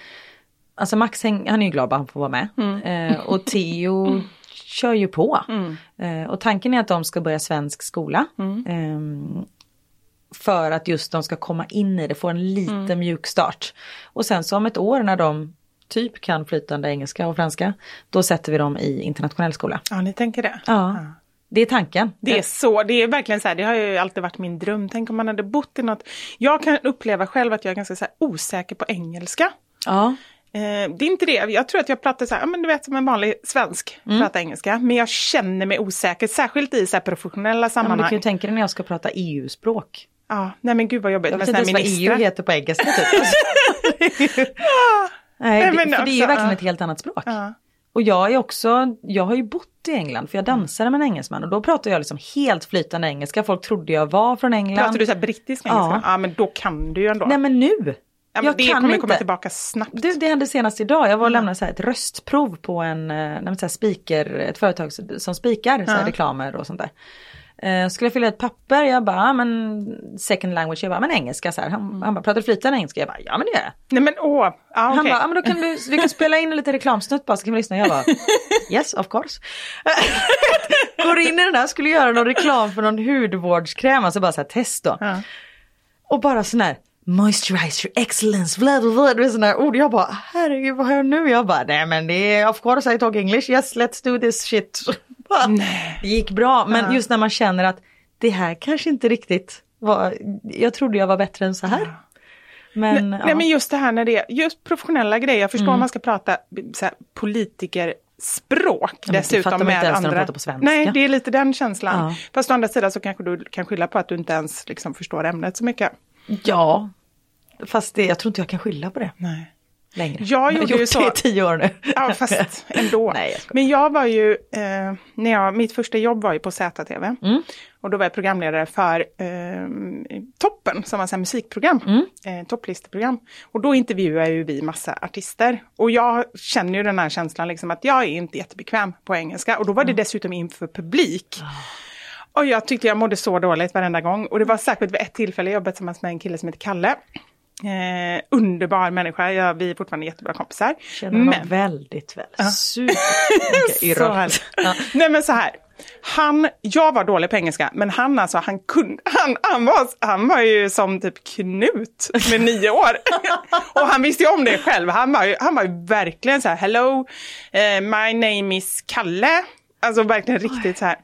Alltså Max, han är ju glad att han får vara med. Mm. Eh, och Theo mm. kör ju på. Mm. Eh, och tanken är att de ska börja svensk skola. Mm. Eh, för att just de ska komma in i det. Få en liten mm. mjuk start. Och sen så om ett år när de typ kan flytande engelska och franska. Då sätter vi dem i internationell skola. Ja, ni tänker det? Ja. ja. Det är tanken. Det är så, det är verkligen så här, det har ju alltid varit min dröm. Tänk om man hade bott i något. Jag kan uppleva själv att jag är ganska så här osäker på engelska. Ja. Det är inte det. Jag tror att jag pratar så här, men du vet, som en vanlig svensk, mm. pratar engelska. Men jag känner mig osäker, särskilt i så här professionella sammanhang. Ja, men du kan ju tänka dig när jag ska prata E U-språk. Ja, nej men gud vad jobbigt. Jag vet inte vad E U heter på engelska typ. ja. Nej, det, för det är ju verkligen ja. ett helt annat språk. Ja. Och jag är också, jag har ju bott i England för jag dansade med en engelsman och då pratade jag liksom helt flytande engelska. Folk trodde jag var från England. Pratar du så här brittisk engelska? Ja, ja men då kan du ju ändå. Nej men nu. Ja, men jag det kan kommer inte. Komma tillbaka snabbt. Du, det hände senast idag. Jag var och lämnade så här ett röstprov på en, så här speaker, ett företag som spikar så här ja. reklamer och sånt där. Eh, skulle jag fylla ett papper, jag bara, men second language, jag bara, men engelska så här. Han, han bara, pratar du flytande engelska? Jag bara, ja men det gör jag. Nej men åh, ah, okay. Han bara, ja men då kan du, vi kan spela in en liten reklamsnutt bara så kan vi lyssna. Jag bara, yes of course. Går in i den där, skulle göra någon reklam för någon hudvårdskräm, alltså bara så här test då. Ja. Och bara sån här, moisturize your excellence, bla bla bla, det är sådana ord. Jag bara, herregud vad hör jag nu? Jag bara, nej men det är, of course I talk English, yes let's do this shit. Nej. Det gick bra, men uh-huh. just när man känner att det här kanske inte riktigt var, jag trodde jag var bättre än så här. Uh-huh. Men, nej, ja. nej men just det här när det är, just professionella grejer, jag förstår mm. om man ska prata så här, politiker språk ja, dessutom med andra. Nej, det är lite den känslan. Uh-huh. Fast å andra sidan så kanske du kan skylla på att du inte ens liksom förstår ämnet så mycket. Ja, fast det, jag tror inte jag kan skylla på det. Nej. Längre. Jag gjorde jag ju så. Det i tio år nu. Ja, fast ändå. Nej, jag Men jag var ju, eh, när jag, mitt första jobb var ju på Z T V. Mm. Och då var jag programledare för eh, Toppen, som var så här musikprogram, mm. eh, topplisteprogram. Och då intervjuade ju vi massa artister. Och jag känner ju den här känslan liksom att jag är inte jättebekväm på engelska. Och då var det mm. dessutom inför publik. Oh. Och jag tyckte jag mådde så dåligt varenda gång. Och det var särskilt vid ett tillfälle jag jobbade tillsammans med en kille som heter Kalle. Eh, underbar människa. Ja, vi är fortfarande jättebra kompisar. Känner men... väldigt väl. Ja. Super. Okay, så här. Ja. Nej men så här. Han, jag var dålig på engelska. Men han alltså, han kunde, han, han, var, han var ju som typ Knut med nio år. Och han visste ju om det själv. Han var ju, han var ju verkligen så här, hello, eh, my name is Kalle. Alltså verkligen riktigt Oj. Så här.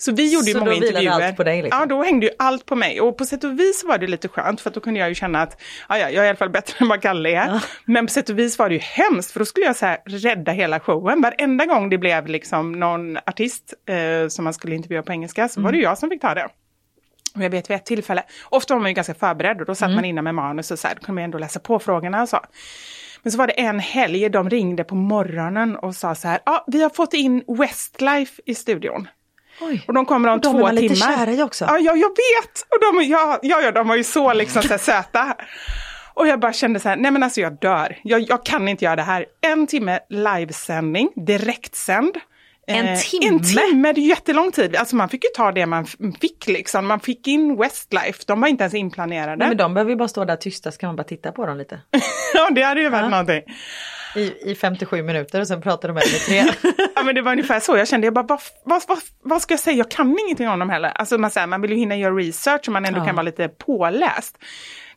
Så vi gjorde så ju många intervjuer. På dig, liksom. Ja, då hängde ju allt på mig. Och på sätt och vis var det lite skönt. För att då kunde jag ju känna att ja, jag är i alla fall bättre än vad Kalle är. Ja. Men på sätt och vis var det ju hemskt. För då skulle jag så här rädda hela showen. Varenda gång det blev liksom någon artist eh, som man skulle intervjua på engelska. Så mm. var det jag som fick ta det. Och jag vet vid ett tillfälle. Ofta var man ju ganska förberedd. Och då satt mm. man innan med manus och så här. Då kunde man ändå läsa på frågorna och så. Men så var det en helg. De ringde på morgonen och sa så här. Ja, ah, vi har fått in Westlife i studion. Oj. Och de kommer om och de två timmar. De är lite kära ju också. Ja, ja, jag vet. Och de, ja, ja, de var ju så liksom så här söta. Och jag bara kände så här, nej men alltså jag dör. Jag, jag kan inte göra det här. En timme livesändning, direktsänd. En eh, timme? En timme, det är ju jättelång tid. Alltså man fick ju ta det man fick liksom. Man fick in Westlife, de var inte ens inplanerade. Nej, men de behöver ju bara stå där tysta så kan man bara titta på dem lite. Ja, det hade ju varit ja. någonting. I, i femtiosju minuter och sen pratade de med tre. Ja men det var ungefär så jag kände. Jag bara, vad, vad, vad, vad ska jag säga? Jag kan ingenting om dem heller. Alltså man, så här, man vill ju hinna göra research och man ändå ja. kan vara lite påläst.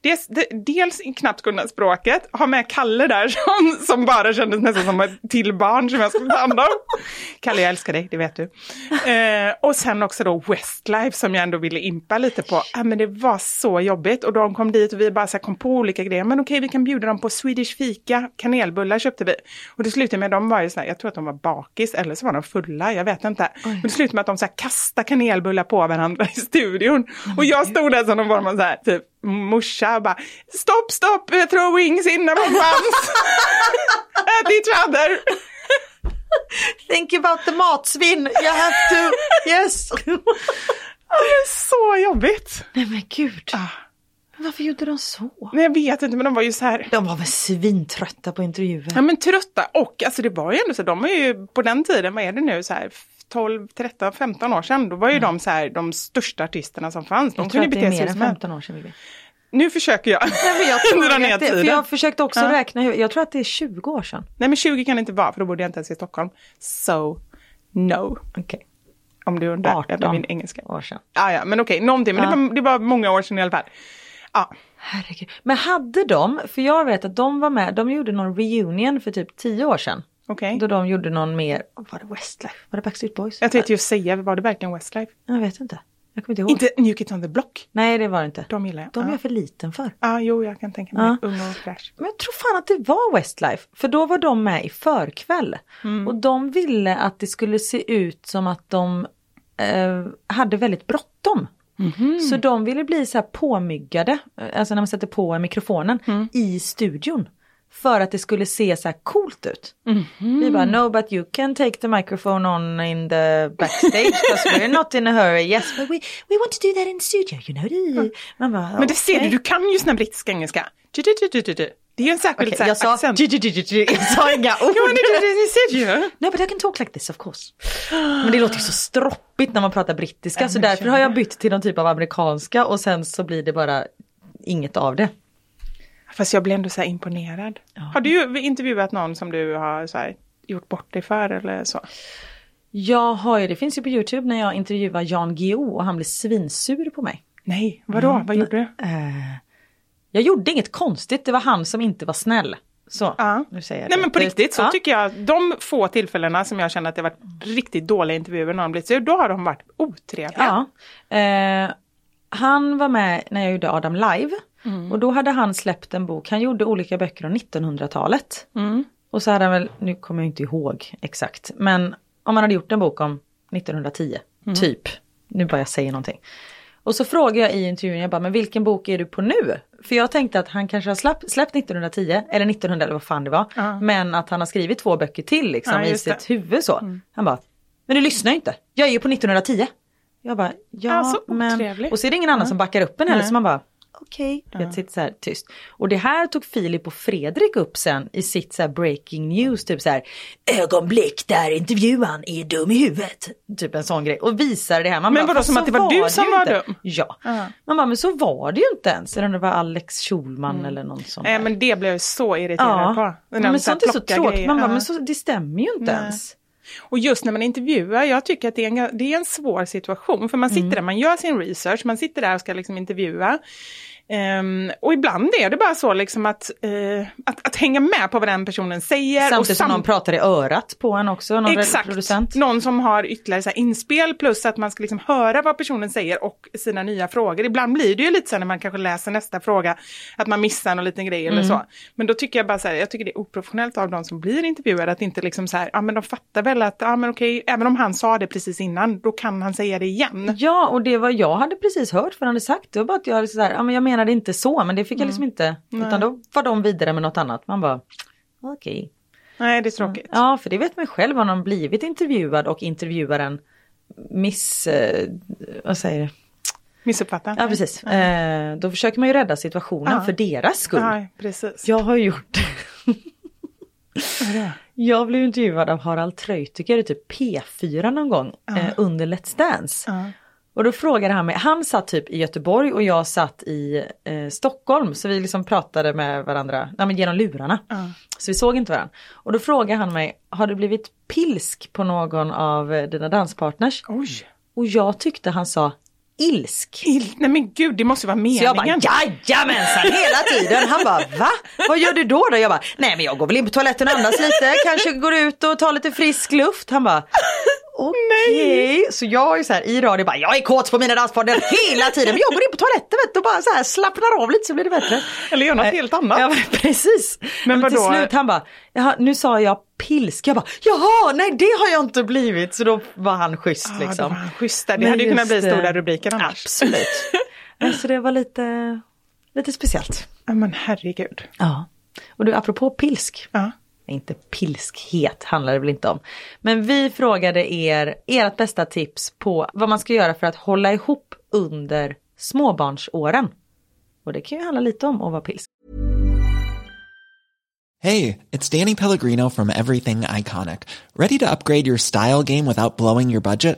Dels, dels knappt kunna språket. Ha med Kalle där som, som bara kändes nästan som ett till barn som jag skulle ta hand om. Kalle, jag älskar dig, det vet du. Eh, och sen också då Westlife som jag ändå ville impa lite på. Ah, men det var så jobbigt. Och de kom dit och vi bara så här, kom på olika grejer. Men okej, okay, vi kan bjuda dem på Swedish fika. Kanelbullar köpte vi. Och det slutade med att de var ju så här, jag tror att de var bakis. Eller så var de fulla, jag vet inte. Oj. Men det slutade med att de så här, kastade kanelbullar på varandra i studion. Och jag stod där som de var så här, typ. Morsa bara, stopp, stopp, throw wings in the buns at each other. Think about the matsvinn, you have to, yes. Det är så jobbigt. Nej men gud, ah. men varför gjorde de så? Nej, jag vet inte, men de var ju så här. De var väl svintrötta på intervjuer. Ja men trötta, och alltså det var ju ändå så, de är ju på den tiden, vad är det nu så här? tolv, tretton, femton år sedan, då var ju mm. de så här, de största artisterna som fanns. De jag kunde bete sig som femton år sedan. Vill vi. Nu försöker jag. Nej, jag tror dra ner tiden. För jag försökte också ja. räkna, jag tror att det är tjugo år sedan. Nej men tjugo kan det inte vara, för då bodde jag inte ens i Stockholm. So, no. Okej. Okay. Om du undrar, arton jag min engelska. År sedan. Ah, ja, men okej, okay, någonting, men ja. det, var, det var många år sedan i alla fall. Ja. Herregud. Men hade de, för jag vet att de var med, de gjorde någon reunion för typ tio år sedan. Okay. Då de gjorde någon mer, var det Westlife? Var det Backstreet Boys? Jag tänkte ju säga, var det verkligen Westlife? Jag vet inte. Jag kommer inte ihåg. Inte New Kids on the Block. Nej, det var det inte. De gillar jag. De är ja. för liten för. Ja, jo, jag kan tänka mig. Ja. Unga och fräsch. Men jag tror fan att det var Westlife. För då var de med i förkväll. Mm. Och de ville att det skulle se ut som att de eh, hade väldigt bråttom. Mm-hmm. Så de ville bli så här påmyggade. Alltså när man sätter på mikrofonen mm. i studion. För att det skulle se så här coolt ut. Mm-hmm. Vi bara, no but you can take the microphone on in the backstage. Because we're not in a hurry. Yes, but we, we want to do that in the studio, you know. Mm. Man bara, okay. Men det ser du, du kan ju sån här brittiska engelska. Du, du, du, du, du. Det är ju en särskild okay, så här accent. Jag sa, du, du, du, du. Jag sa inga ord. No, but I can talk like this, of course. Men det låter ju så stroppigt när man pratar brittiska. Så därför har jag bytt till någon typ av amerikanska. Och sen så blir det bara inget av det. Fast jag blir ändå så här imponerad. Ja. Har du intervjuat någon som du har så här gjort bort dig för eller så? Jag har ju, det finns ju på YouTube när jag intervjuar Jan Geo och han blir svinsur på mig. Nej, vadå? Mm. Vad gjorde du? Uh, jag gjorde inget konstigt, det var han som inte var snäll. Så, ja. Nu säger jag det. Nej, men på riktigt så ja. tycker jag, de få tillfällena som jag känner att det har varit riktigt dåliga intervjuer när de blivit sur, då har de varit otrevliga. Ja. Uh, han var med när jag gjorde Adam Live. Mm. Och då hade han släppt en bok. Han gjorde olika böcker om nittonhundratalet. Mm. Och så hade han väl, nu kommer jag inte ihåg exakt. Men om han hade gjort en bok om nittonhundratio, mm. typ. Nu bara jag säger någonting. Och så frågade jag i intervjun, jag bara, men vilken bok är du på nu? För jag tänkte att han kanske har släppt, släppt nittonhundratio, eller nittonhundra eller vad fan det var. Uh-huh. Men att han har skrivit två böcker till liksom, uh, i sitt det. huvud så. Mm. Han bara, men du lyssnar ju inte. Jag är ju på nittonhundratio. Jag bara, ja alltså, men... Och så är det ingen annan uh-huh. som backar upp en heller, uh-huh. så man bara... Okej, okay. Jag sitter så här tyst. Och det här tog Filip och Fredrik upp sen i sitt så här breaking news. Typ så här, ögonblick där intervjuan är dum i huvudet. Typ en sån grej. Och visar det här. Man men bara, vadå, som att det var, var du som var dum? Inte. Ja. Uh-huh. Man bara, men så var det ju inte ens. Eller om det var Alex Schulman mm. eller någon sån. Nej, äh, men det blev jag så irriterad ja. på. Men sånt är så tråkigt. Man bara, uh-huh. men så, det stämmer ju inte Nej. ens. Och just när man intervjuar, jag tycker att det är en, det är en svår situation. För man sitter mm. där, man gör sin research, man sitter där och ska liksom intervjua. Um, och ibland är det bara så liksom att, uh, att, att hänga med på vad den personen säger. Samtidigt och sam- som någon pratar i örat på en också, någon Exakt. producent. Någon som har ytterligare så här inspel plus att man ska liksom höra vad personen säger och sina nya frågor. Ibland blir det ju lite så när man kanske läser nästa fråga att man missar någon liten grej mm. eller så. Men då tycker jag bara så här, jag tycker det är oprofessionellt av de som blir intervjuade att inte liksom så här, ja ah, men de fattar väl att, ja ah, men okej, även om han sa det precis innan, då kan han säga det igen. Ja, och det var jag hade precis hört för han hade sagt, det var bara att jag hade så här, ja ah, men jag menar det inte så, men det fick jag liksom inte. Nej. Utan då var de vidare med något annat. Man bara, okej. Okay. Nej, det är tråkigt. Ja, för det vet man själv om de blivit intervjuad och intervjuaren miss... Vad säger det? Missuppfattar. Ja, precis. Mm. Eh, då försöker man ju rädda situationen ja. för deras skull. Ja, precis. Jag har gjort... Jag blev intervjuad av Harald Treutiger i typ P fyra någon gång ja. eh, under Let's Dance. Ja. Och då frågade han mig, han satt typ i Göteborg och jag satt i eh, Stockholm. Så vi liksom pratade med varandra, nej men genom lurarna. Mm. Så vi såg inte varandra. Och då frågade han mig, har du blivit pilsk på någon av eh, dina danspartners? Oj. Och jag tyckte han sa ilsk. Il- nej men gud, det måste vara meningen. Så jag bara, jajamensan, hela tiden. Han bara, va? Vad gör du då då? Jag bara, nej men jag går väl in på toaletten och andas lite. Kanske går ut och tar lite frisk luft. Han bara... Okej, okay. Så jag är så här i radio bara, jag är kåt på mina danspartner hela tiden. Men jag går in på toaletten vet, och bara så här slappnar av lite så blir det bättre. Eller gör något äh, helt annat. Ja, precis. Men till slut han bara, jaha, nu sa jag pilsk. Jag bara, jaha, nej det har jag inte blivit. Så då var han schysst ah, liksom. Ja, då var han schysst där. Det men hade ju kunnat bli stora rubriker annars. Absolut. Så det var lite, lite speciellt. Ja, men herregud. Ja, och du apropå pilsk. Ja. Inte pilskhet handlar det väl inte om. Men vi frågade er ert bästa tips på vad man ska göra för att hålla ihop under småbarnsåren. Och det kan ju handla lite om att vara pilsk. Hey, it's Danny Pellegrino from Everything Iconic. Ready to upgrade your style game without blowing your budget?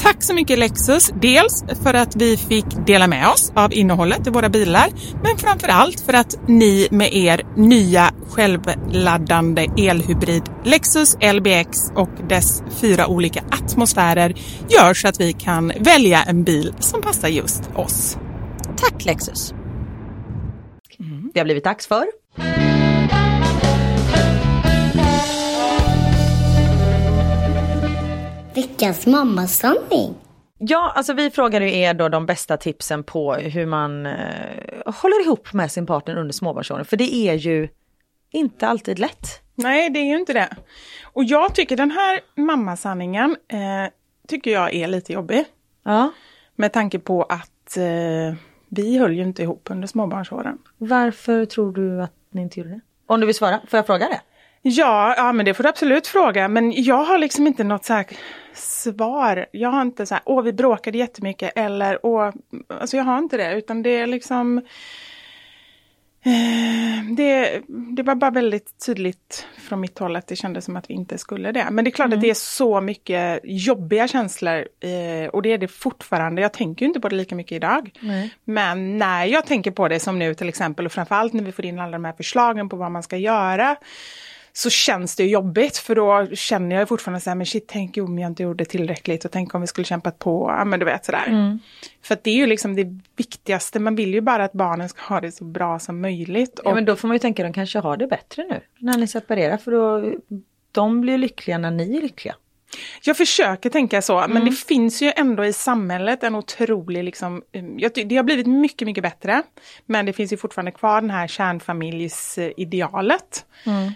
Tack så mycket Lexus, dels för att vi fick dela med oss av innehållet i våra bilar, men framförallt för att ni med er nya självladdande elhybrid Lexus L B X och dess fyra olika atmosfärer gör så att vi kan välja en bil som passar just oss. Tack Lexus! Mm. Det har blivit dags för... Veckans mamma sanning. Ja, alltså vi frågar ju er då de bästa tipsen på hur man eh, håller ihop med sin partner under småbarnsåren. För det är ju inte alltid lätt. Nej, det är ju inte det. Och jag tycker den här mammasanningen eh, tycker jag är lite jobbig. Ja. Med tanke på att eh, vi höll ju inte ihop under småbarnsåren. Varför tror du att ni inte gjorde det? Om du vill svara, får jag fråga det? Ja, ja, men det får du absolut fråga. Men jag har liksom inte något så här svar. Jag har inte så här, åh vi bråkade jättemycket. Eller, åh, alltså jag har inte det. Utan det är liksom, eh, det, det var bara väldigt tydligt från mitt håll att det kändes som att vi inte skulle det. Men det är klart mm. att det är så mycket jobbiga känslor. Eh, och det är det fortfarande. Jag tänker ju inte på det lika mycket idag. Mm. Men när jag tänker på det som nu till exempel. Och framförallt när vi får in alla de här förslagen på vad man ska göra. Så känns det ju jobbigt, för då känner jag fortfarande så här, men shit, tänk om jag inte gjorde tillräckligt och tänk om vi skulle kämpat på, ja men du vet sådär. Mm. För att det är ju liksom det viktigaste, man vill ju bara att barnen ska ha det så bra som möjligt. Och... Ja men då får man ju tänka, de kanske har det bättre nu när ni separerar, för då de blir lyckliga när ni är lyckliga. Jag försöker tänka så, men mm. det finns ju ändå i samhället en otrolig liksom, jag ty- det har blivit mycket mycket bättre, men det finns ju fortfarande kvar den här kärnfamiljsidealet mm.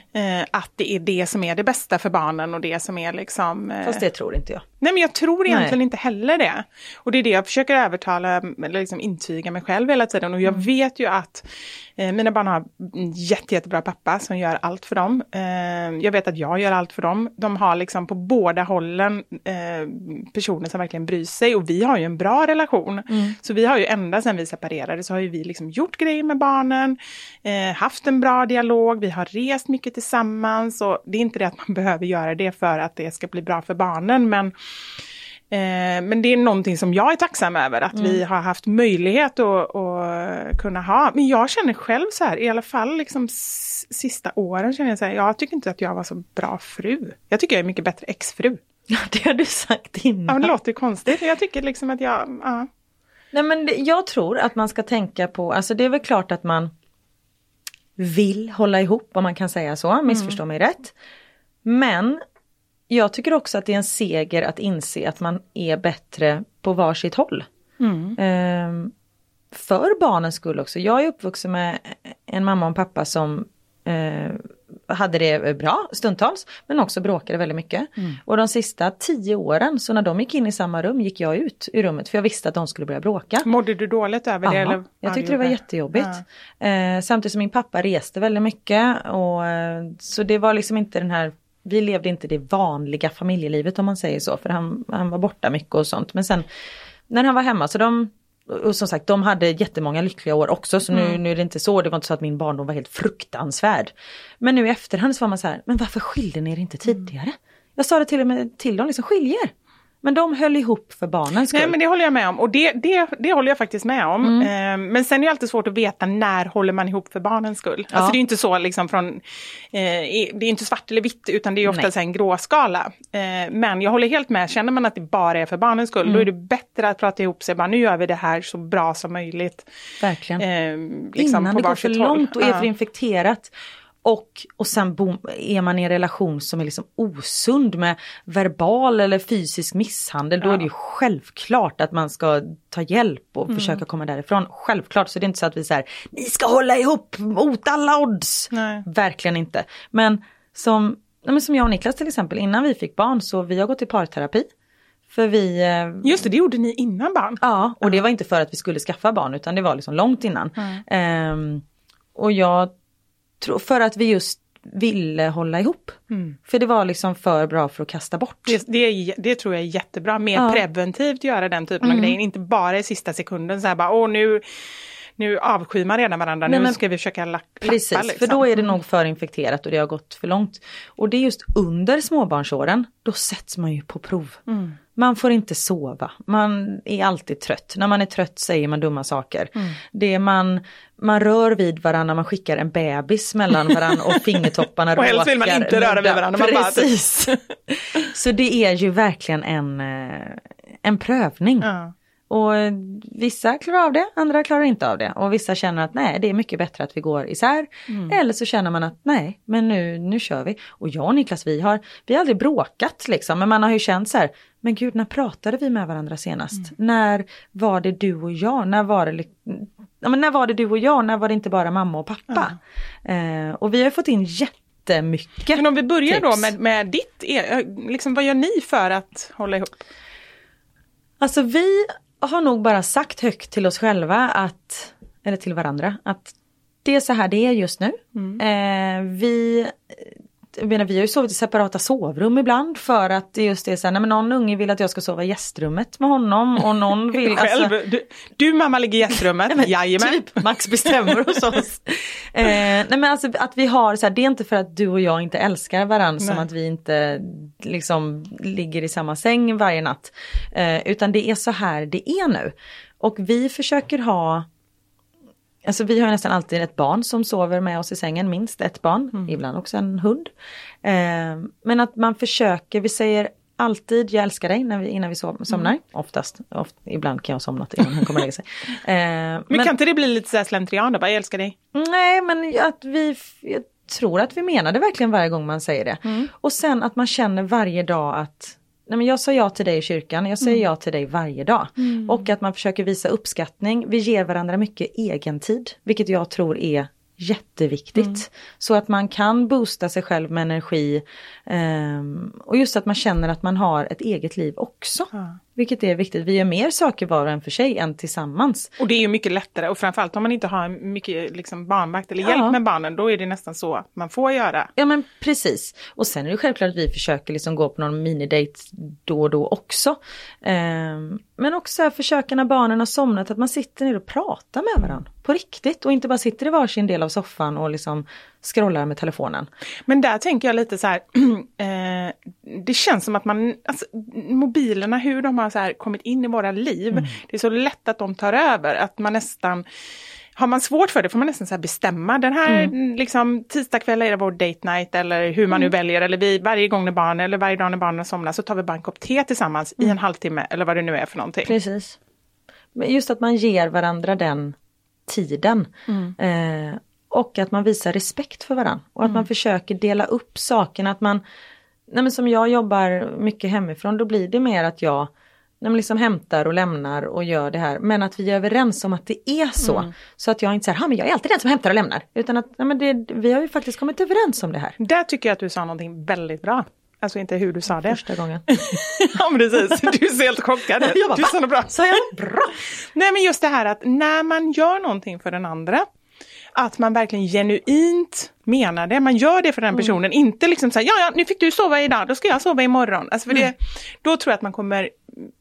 eh, att det är det som är det bästa för barnen och det som är liksom eh... Fast det tror inte jag. Nej men jag tror egentligen Nej. inte heller det, och det är det jag försöker övertala eller liksom intyga mig själv hela tiden, och jag mm. vet ju att eh, mina barn har en jätte, jättebra pappa som gör allt för dem, eh, jag vet att jag gör allt för dem, de har liksom på båda hållen eh, personer som verkligen bryr sig, och vi har ju en bra relation mm. så vi har ju ända sedan vi separerade så har ju vi liksom gjort grejer med barnen, eh, haft en bra dialog, vi har rest mycket tillsammans, och det är inte det att man behöver göra det för att det ska bli bra för barnen, men, eh, men det är någonting som jag är tacksam över att mm. vi har haft möjlighet att, att kunna ha, men jag känner själv så här, i alla fall liksom sista åren känner jag så här, jag tycker inte att jag var så bra fru. Jag tycker jag är mycket bättre exfru. Ja, det har du sagt innan. Ja, men det låter konstigt. Jag tycker liksom att jag... Ja. Nej, men det, jag tror att man ska tänka på... Alltså det är väl klart att man vill hålla ihop, om man kan säga så. Missförstå mm. mig rätt. Men jag tycker också att det är en seger att inse att man är bättre på varsitt håll. Mm. Ehm, för barnens skull också. Jag är uppvuxen med en mamma och en pappa som... Eh, hade det bra stundtals, men också bråkade väldigt mycket mm. och de sista tio åren, så när de gick in i samma rum gick jag ut ur rummet, för jag visste att de skulle börja bråka. Mådde du dåligt över det? Ja, eller? Jag tyckte det var jättejobbigt ja. eh, samtidigt som min pappa reste väldigt mycket, och, eh, så det var liksom inte den här, vi levde inte det vanliga familjelivet om man säger så, för han, han var borta mycket och sånt, men sen när han var hemma så de... Och som sagt, de hade jättemånga lyckliga år också. Så nu, mm. nu är det inte så. Det var inte så att min barndom var helt fruktansvärd. Men nu i efterhand så var man så här. Men varför skilde ni er inte tidigare? Mm. Jag sa det till och med till dem. Liksom, skiljer. Men de höll ihop för barnens skull. Nej, men det håller jag med om. Och det, det, det håller jag faktiskt med om. Mm. Eh, men sen är det alltid svårt att veta när håller man ihop för barnens skull. Ja. Alltså det är ju inte så liksom från... Eh, det är inte svart eller vitt, utan det är ju ofta så en gråskala. Eh, men jag håller helt med. Känner man att det bara är för barnens skull, mm. då är det bättre att prata ihop sig. Bara, nu gör vi det här så bra som möjligt. Verkligen. Eh, liksom innan det går för långt och är för infekterat. Och, och sen boom, är man i en relation som är liksom osund med verbal eller fysisk misshandel, då ja. är det ju självklart att man ska ta hjälp och mm. försöka komma därifrån. Självklart, så det är inte så att vi säger ni ska hålla ihop mot alla odds. Nej. Verkligen inte. Men som, men som jag och Niklas till exempel, innan vi fick barn så vi har gått i parterapi. För vi... Just det, det gjorde ni innan barn. Ja, och det var inte för att vi skulle skaffa barn, utan det var liksom långt innan. Mm. Um, och jag tror för att vi just ville hålla ihop. Mm. För det var liksom för bra för att kasta bort. Det, det, det tror jag är jättebra. Mer ja. preventivt göra den typen mm. av grejer. Inte bara i sista sekunden så här bara, åh nu... Nu avskyr man redan varandra, nej, nu men, ska vi försöka lack, precis, lappa. Precis, liksom. För då är det nog för infekterat och det har gått för långt. Och det är just under småbarnsåren, då sätts man ju på prov. Mm. Man får inte sova, man är alltid trött. När man är trött säger man dumma saker. Mm. Det man, man rör vid varandra, man skickar en bebis mellan varandra och fingertopparna råkar. Och helst vill man inte röra vid varandra. Man precis. Bara... Så det är ju verkligen en, en prövning. Ja. Och vissa klarar av det, andra klarar inte av det. Och vissa känner att nej, det är mycket bättre att vi går isär. Mm. Eller så känner man att nej, men nu, nu kör vi. Och jag och Niklas, vi har, vi har aldrig bråkat liksom. Men man har ju känt så här, men gud, när pratade vi med varandra senast? Mm. När var det du och jag? När var det, ja, men när var det du och jag? När var det inte bara mamma och pappa? Mm. Eh, och vi har fått in jättemycket. Men om vi börjar tips. Då med, med ditt, liksom, vad gör ni för att hålla ihop? Alltså vi... har nog bara sagt högt till oss själva att, eller till varandra, att det är så här det är just nu. Mm. Eh, vi, jag menar, vi har ju sovit i separata sovrum ibland för att det just är så här, nej men någon unge vill att jag ska sova i gästrummet med honom och någon vill... Själv, alltså, du, du mamma ligger i gästrummet, nej, jajamän. Typ, Max bestämmer hos oss. Eh, nej men alltså att vi har så här, det är inte för att du och jag inte älskar varandra nej. Som att vi inte liksom ligger i samma säng varje natt. Eh, utan det är så här det är nu. Och vi försöker ha... Alltså vi har ju nästan alltid ett barn som sover med oss i sängen, minst ett barn, mm. ibland också en hund. Eh, men att man försöker, vi säger alltid jag älskar dig när vi, innan vi sov, somnar, mm. oftast, oft, ibland kan jag somna innan han kommer lägga sig. Eh, men, men kan inte det bli lite så här slentrian då, bara jag älskar dig? Nej, men att vi, jag tror att vi menar det verkligen varje gång man säger det. Mm. Och sen att man känner varje dag att... Nej, men jag sa ja till dig i kyrkan, jag säger mm. ja till dig varje dag. Mm. Och att man försöker visa uppskattning. Vi ger varandra mycket egen tid, vilket jag tror är jätteviktigt. Mm. Så att man kan boosta sig själv med energi. Um, och just att man känner att man har ett eget liv också. Ja. Vilket är viktigt. Vi gör mer saker var och en för sig än tillsammans. Och det är ju mycket lättare. Och framförallt om man inte har mycket liksom, barnvakt eller ja. Hjälp med barnen. Då är det nästan så man får göra. Ja men precis. Och sen är det självklart att vi försöker liksom gå på någon minidate då och då också. Um, men också försöka när barnen har somnat. Att man sitter ner och pratar med varandra. På riktigt. Och inte bara sitter i varsin del av soffan och liksom... scrollar med telefonen. Men där tänker jag lite så här, eh, det känns som att man, alltså, mobilerna, hur de har så här kommit in i våra liv, mm. det är så lätt att de tar över, att man nästan, har man svårt för det får man nästan så här bestämma, den här mm. liksom tisdagkväll är det vår date night eller hur man mm. nu väljer, eller vi varje gång när barn eller varje dag när barnen somnar så tar vi bara en kopp te tillsammans mm. i en halvtimme eller vad det nu är för någonting. Precis. Men just att man ger varandra den tiden. Mm. Eh, Och att man visar respekt för varandra. Och att mm. man försöker dela upp sakerna. Att man, nej men som jag jobbar mycket hemifrån. Då blir det mer att jag nej men liksom hämtar och lämnar och gör det här. Men att vi är överens om att det är så. Mm. Så att jag inte säger, ja men jag är alltid den som hämtar och lämnar. Utan att nej men det, vi har ju faktiskt kommit överens om det här. Där tycker jag att du sa någonting väldigt bra. Alltså inte hur du sa det. Första gången. Ja precis, du är helt chockad. Jag bara, du sa något bra. Så jag bra. Nej men just det här att när man gör någonting för den andra. Att man verkligen genuint menar det. Man gör det för den personen. Mm. Inte liksom så här, ja, ja, nu fick du sova idag. Då ska jag sova imorgon. Alltså för mm. det, då tror jag att man kommer,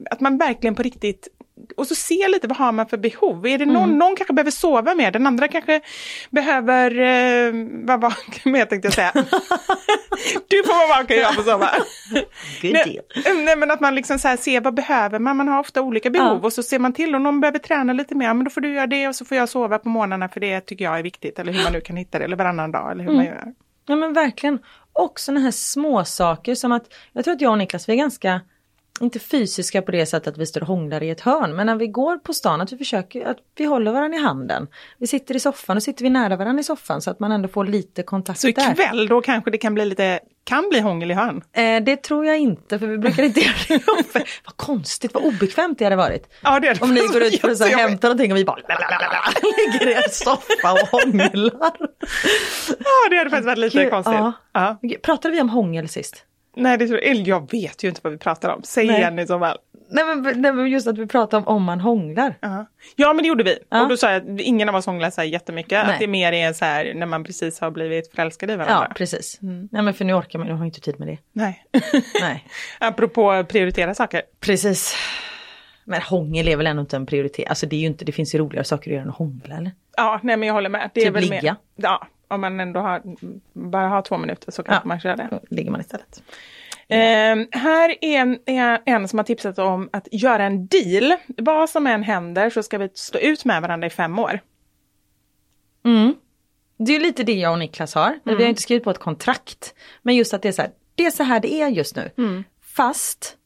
att man verkligen på riktigt, och så se lite, vad har man för behov? Är det någon, mm. någon kanske behöver sova mer? Den andra kanske behöver, eh, vad var mer tänkte jag säga? Du får vara vaken, jag får sova. nej, nej, men att man liksom så här ser, vad behöver man? Man har ofta olika behov ja. Och så ser man till, och någon behöver träna lite mer, men då får du göra det och så får jag sova på morgnarna för det tycker jag är viktigt, eller hur man nu kan hitta det, eller varannan dag, eller hur mm. man gör. Ja men verkligen, också den här små saker som att, jag tror att jag och Niklas, vi är ganska... Inte fysiska på det sättet att vi står och hånglar i ett hörn. Men när vi går på stan att vi försöker att vi håller varandra i handen. Vi sitter i soffan och sitter vi nära varandra i soffan. Så att man ändå får lite kontakt så där. Så ikväll då kanske det kan bli lite... Kan bli hångel i hörn? Eh, det tror jag inte. För vi brukar inte göra det. Vad konstigt, vad obekvämt det hade varit. Ja, det hade om ni går ut och hämtar någonting och vi bara ligger i en soffa och hånglar. Ja, det hade faktiskt varit lite Gud, konstigt. Ja. Ja. Pratade vi om hångel sist? Nej, det tror jag. Jag vet ju inte vad vi pratar om. Säg nej. igen i så fall. Nej men, nej men just att vi pratar om om man hånglar. Uh-huh. Ja, men det gjorde vi. Uh-huh. Och då sa jag att ingen av oss hånglar så här jättemycket. Nej. Att det mer är så här när man precis har blivit förälskad i varandra. Ja, precis. Mm. Nej men för nu orkar man, jag har inte tid med det. Nej. Nej. Apropå prioritera saker. Precis. Men hångel är väl ändå inte en prioritet. Alltså det är ju inte, det finns ju roligare saker att göra än att hångla eller? Ja, nej men jag håller med. Det är typ väl ligga. Med, ja, om man ändå har, bara har två minuter så kan ja. man köra det. Då ligger man istället. Uh, här är en, är en som har tipsat om att göra en deal. Vad som än händer så ska vi stå ut med varandra i fem år. Mm. Det är lite det jag och Niklas har. Mm. Vi har inte skrivit på ett kontrakt. Men just att det är så här, det är så här det är just nu. Mm. Fast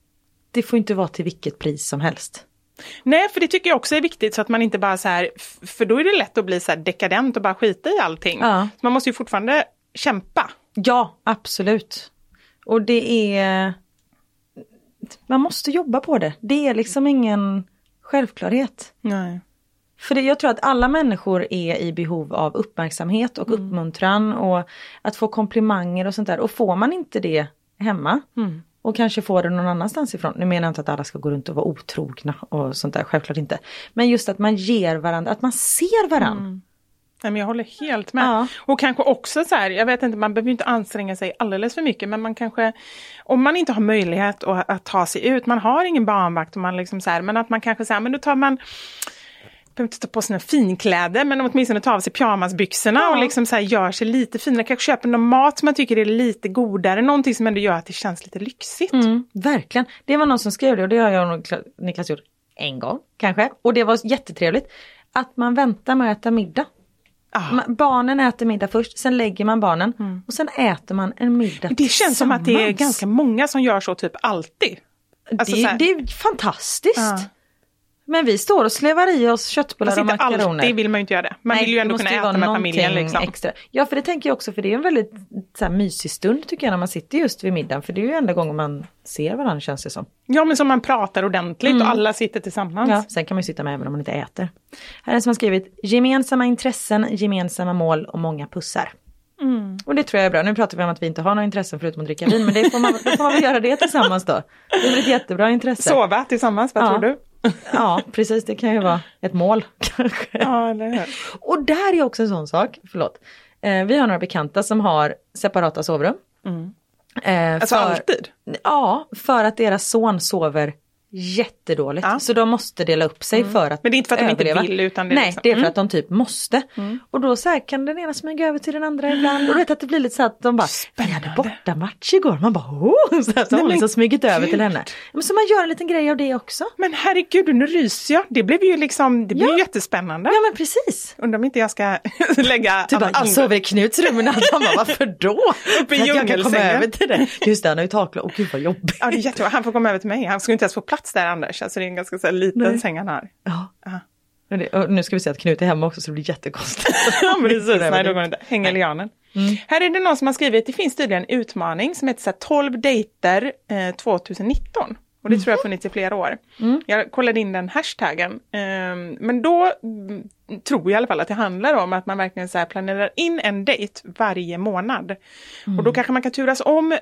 det får inte vara till vilket pris som helst. Nej, för det tycker jag också är viktigt så att man inte bara så här, för då är det lätt att bli så här dekadent och bara skita i allting. Ja. Man måste ju fortfarande kämpa. Ja, absolut. Och det är, man måste jobba på det. Det är liksom ingen självklarhet. Nej. För det, jag tror att alla människor är i behov av uppmärksamhet och mm. uppmuntran. Och att få komplimanger och sånt där. Och får man inte det hemma mm. och kanske får det någon annanstans ifrån. Nu menar jag inte att alla ska gå runt och vara otrogna och sånt där. Självklart inte. Men just att man ger varandra, att man ser varandra. Mm. Nej, men jag håller helt med. Ja. Och kanske också så här, jag vet inte, man behöver ju inte anstränga sig alldeles för mycket. Men man kanske, om man inte har möjlighet att, att ta sig ut, man har ingen barnvakt och man liksom så här, men att man kanske så här, men då tar man, behöver inte ta på sina finkläder, men åtminstone ta av sig pyjamasbyxorna ja. och liksom så här gör sig lite finare. Kanske köper någon mat som man tycker är lite godare, någonting som ändå gör att det känns lite lyxigt. Mm, verkligen. Det var någon som skrev det och det har jag och Niklas gjort en gång kanske. Och det var jättetrevligt att man väntar med att äta middag. Ah. Barnen äter middag först, sen lägger man barnen mm. och sen äter man en middag. Det känns som att det är ganska många som gör så typ alltid. Alltså, det, så det är fantastiskt. Ah. Men vi står och slevar i oss köttbullar och makaroner. Alltid vill man ju inte göra det. Man Nej, vill ju ändå kunna ju äta med familjen. Liksom. Extra. Ja, för det tänker jag också, för det är en väldigt så här, mysig stund tycker jag när man sitter just vid middagen. För det är ju enda gången man ser varandra känns det som. Ja, men som man pratar ordentligt mm. och alla sitter tillsammans. Ja, sen kan man ju sitta med även om man inte äter. Här är en som har skrivit gemensamma intressen, gemensamma mål och många pussar. Mm. Och det tror jag är bra. Nu pratar vi om att vi inte har några intressen förutom att dricka vin. Men det får man, då får man väl göra det tillsammans då. Det är ett jättebra intresse. Sova tillsammans, vad ja. tror du? Ja, precis. Det kan ju vara ett mål kanske. Ja, det är. Och där är också en sån sak. Förlåt. Eh, vi har några bekanta som har separata sovrum. Mm. Eh, alltså för, alltid? Ja, för att deras son sover jättedåligt. Ja. Så de måste dela upp sig mm. för att Men det är inte för att de överleva. Inte vill utan det är Nej, liksom. det är för mm. att de typ måste. Mm. Och då så här kan den ena smyga över till den andra ibland. Och du vet att det blir lite så att de bara, vi hade bortamatch igår. Man bara, åh! Så här, så Nej, hon liksom smygit gud. över till henne. Men så man gör en liten grej av det också. Men herregud, nu ryser jag. Det blev ju liksom, det blev ja. jättespännande. Ja, men precis. Undrar om inte jag ska lägga... Du bara, jag sover i Knuts rum. Men alla bara, varför då? Uppe i djungelsängen. Jag kan komma över till det. Just det, han har ju takla. Åh gud, vad jobbigt. Ja, det är jättebra. Han får komma över till mig. Han skulle inte ens få plats där Anders, alltså det är en ganska så här liten Nej. säng han har. Ja. Uh-huh. Nu ska vi se att Knut är hemma också så det blir jättekonstigt. Ja, precis. Nej, då går det inte. Hänger lianen. Mm. Här är det någon som har skrivit, det finns tydligen en utmaning som heter så här, tolv dejter eh, tjugonitton. Och det tror jag har funnits i flera år. Mm. Jag kollade in den hashtaggen. Eh, men då tror jag i alla fall att det handlar om att man verkligen så här planerar in en dejt varje månad. Mm. Och då kanske man kan turas om eh,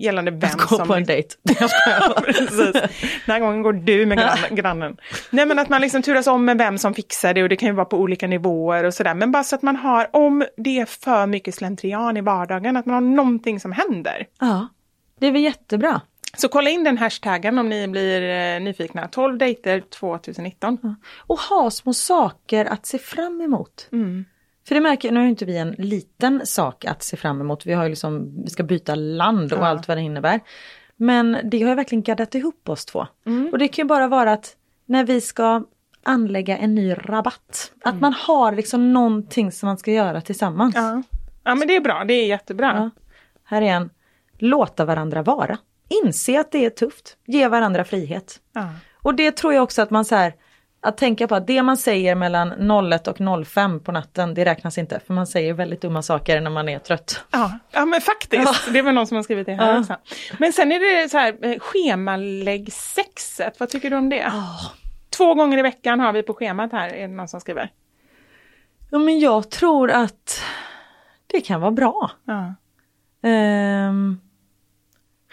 gällande vem som... Gå på en dejt. Ja, precis. Den här gången går du med grann, grannen. Nej, men att man liksom turas om med vem som fixar det. Och det kan ju vara på olika nivåer och sådär. Men bara så att man har, om det är för mycket slentrian i vardagen, att man har någonting som händer. Ja, det är väl jättebra. Så kolla in den hashtaggen om ni blir eh, nyfikna. tolv dejter tjugonitton. Ja. Och ha små saker att se fram emot. Mm. För det märker jag, nu är inte vi en liten sak att se fram emot. Vi har ju liksom, vi ska byta land och ja. allt vad det innebär. Men det har ju verkligen gaddat ihop oss två. Mm. Och det kan ju bara vara att när vi ska anlägga en ny rabatt. Att mm. man har liksom någonting som man ska göra tillsammans. Ja, ja men det är bra, det är jättebra. Ja. Här är en, låta varandra vara. Inse att det är tufft. Ge varandra frihet. Ja. Och det tror jag också att man så här, att tänka på att det man säger mellan ett och fem på natten, det räknas inte. För man säger väldigt dumma saker när man är trött. Ja, ja men faktiskt. Ja. Det var någon som har skrivit det här ja. också. Men sen är det så här, schemalägg sexet. Vad tycker du om det? Oh. Två gånger i veckan har vi på schemat här, är det någon som skriver. Ja, men jag tror att det kan vara bra. Ja. Ehm... Um,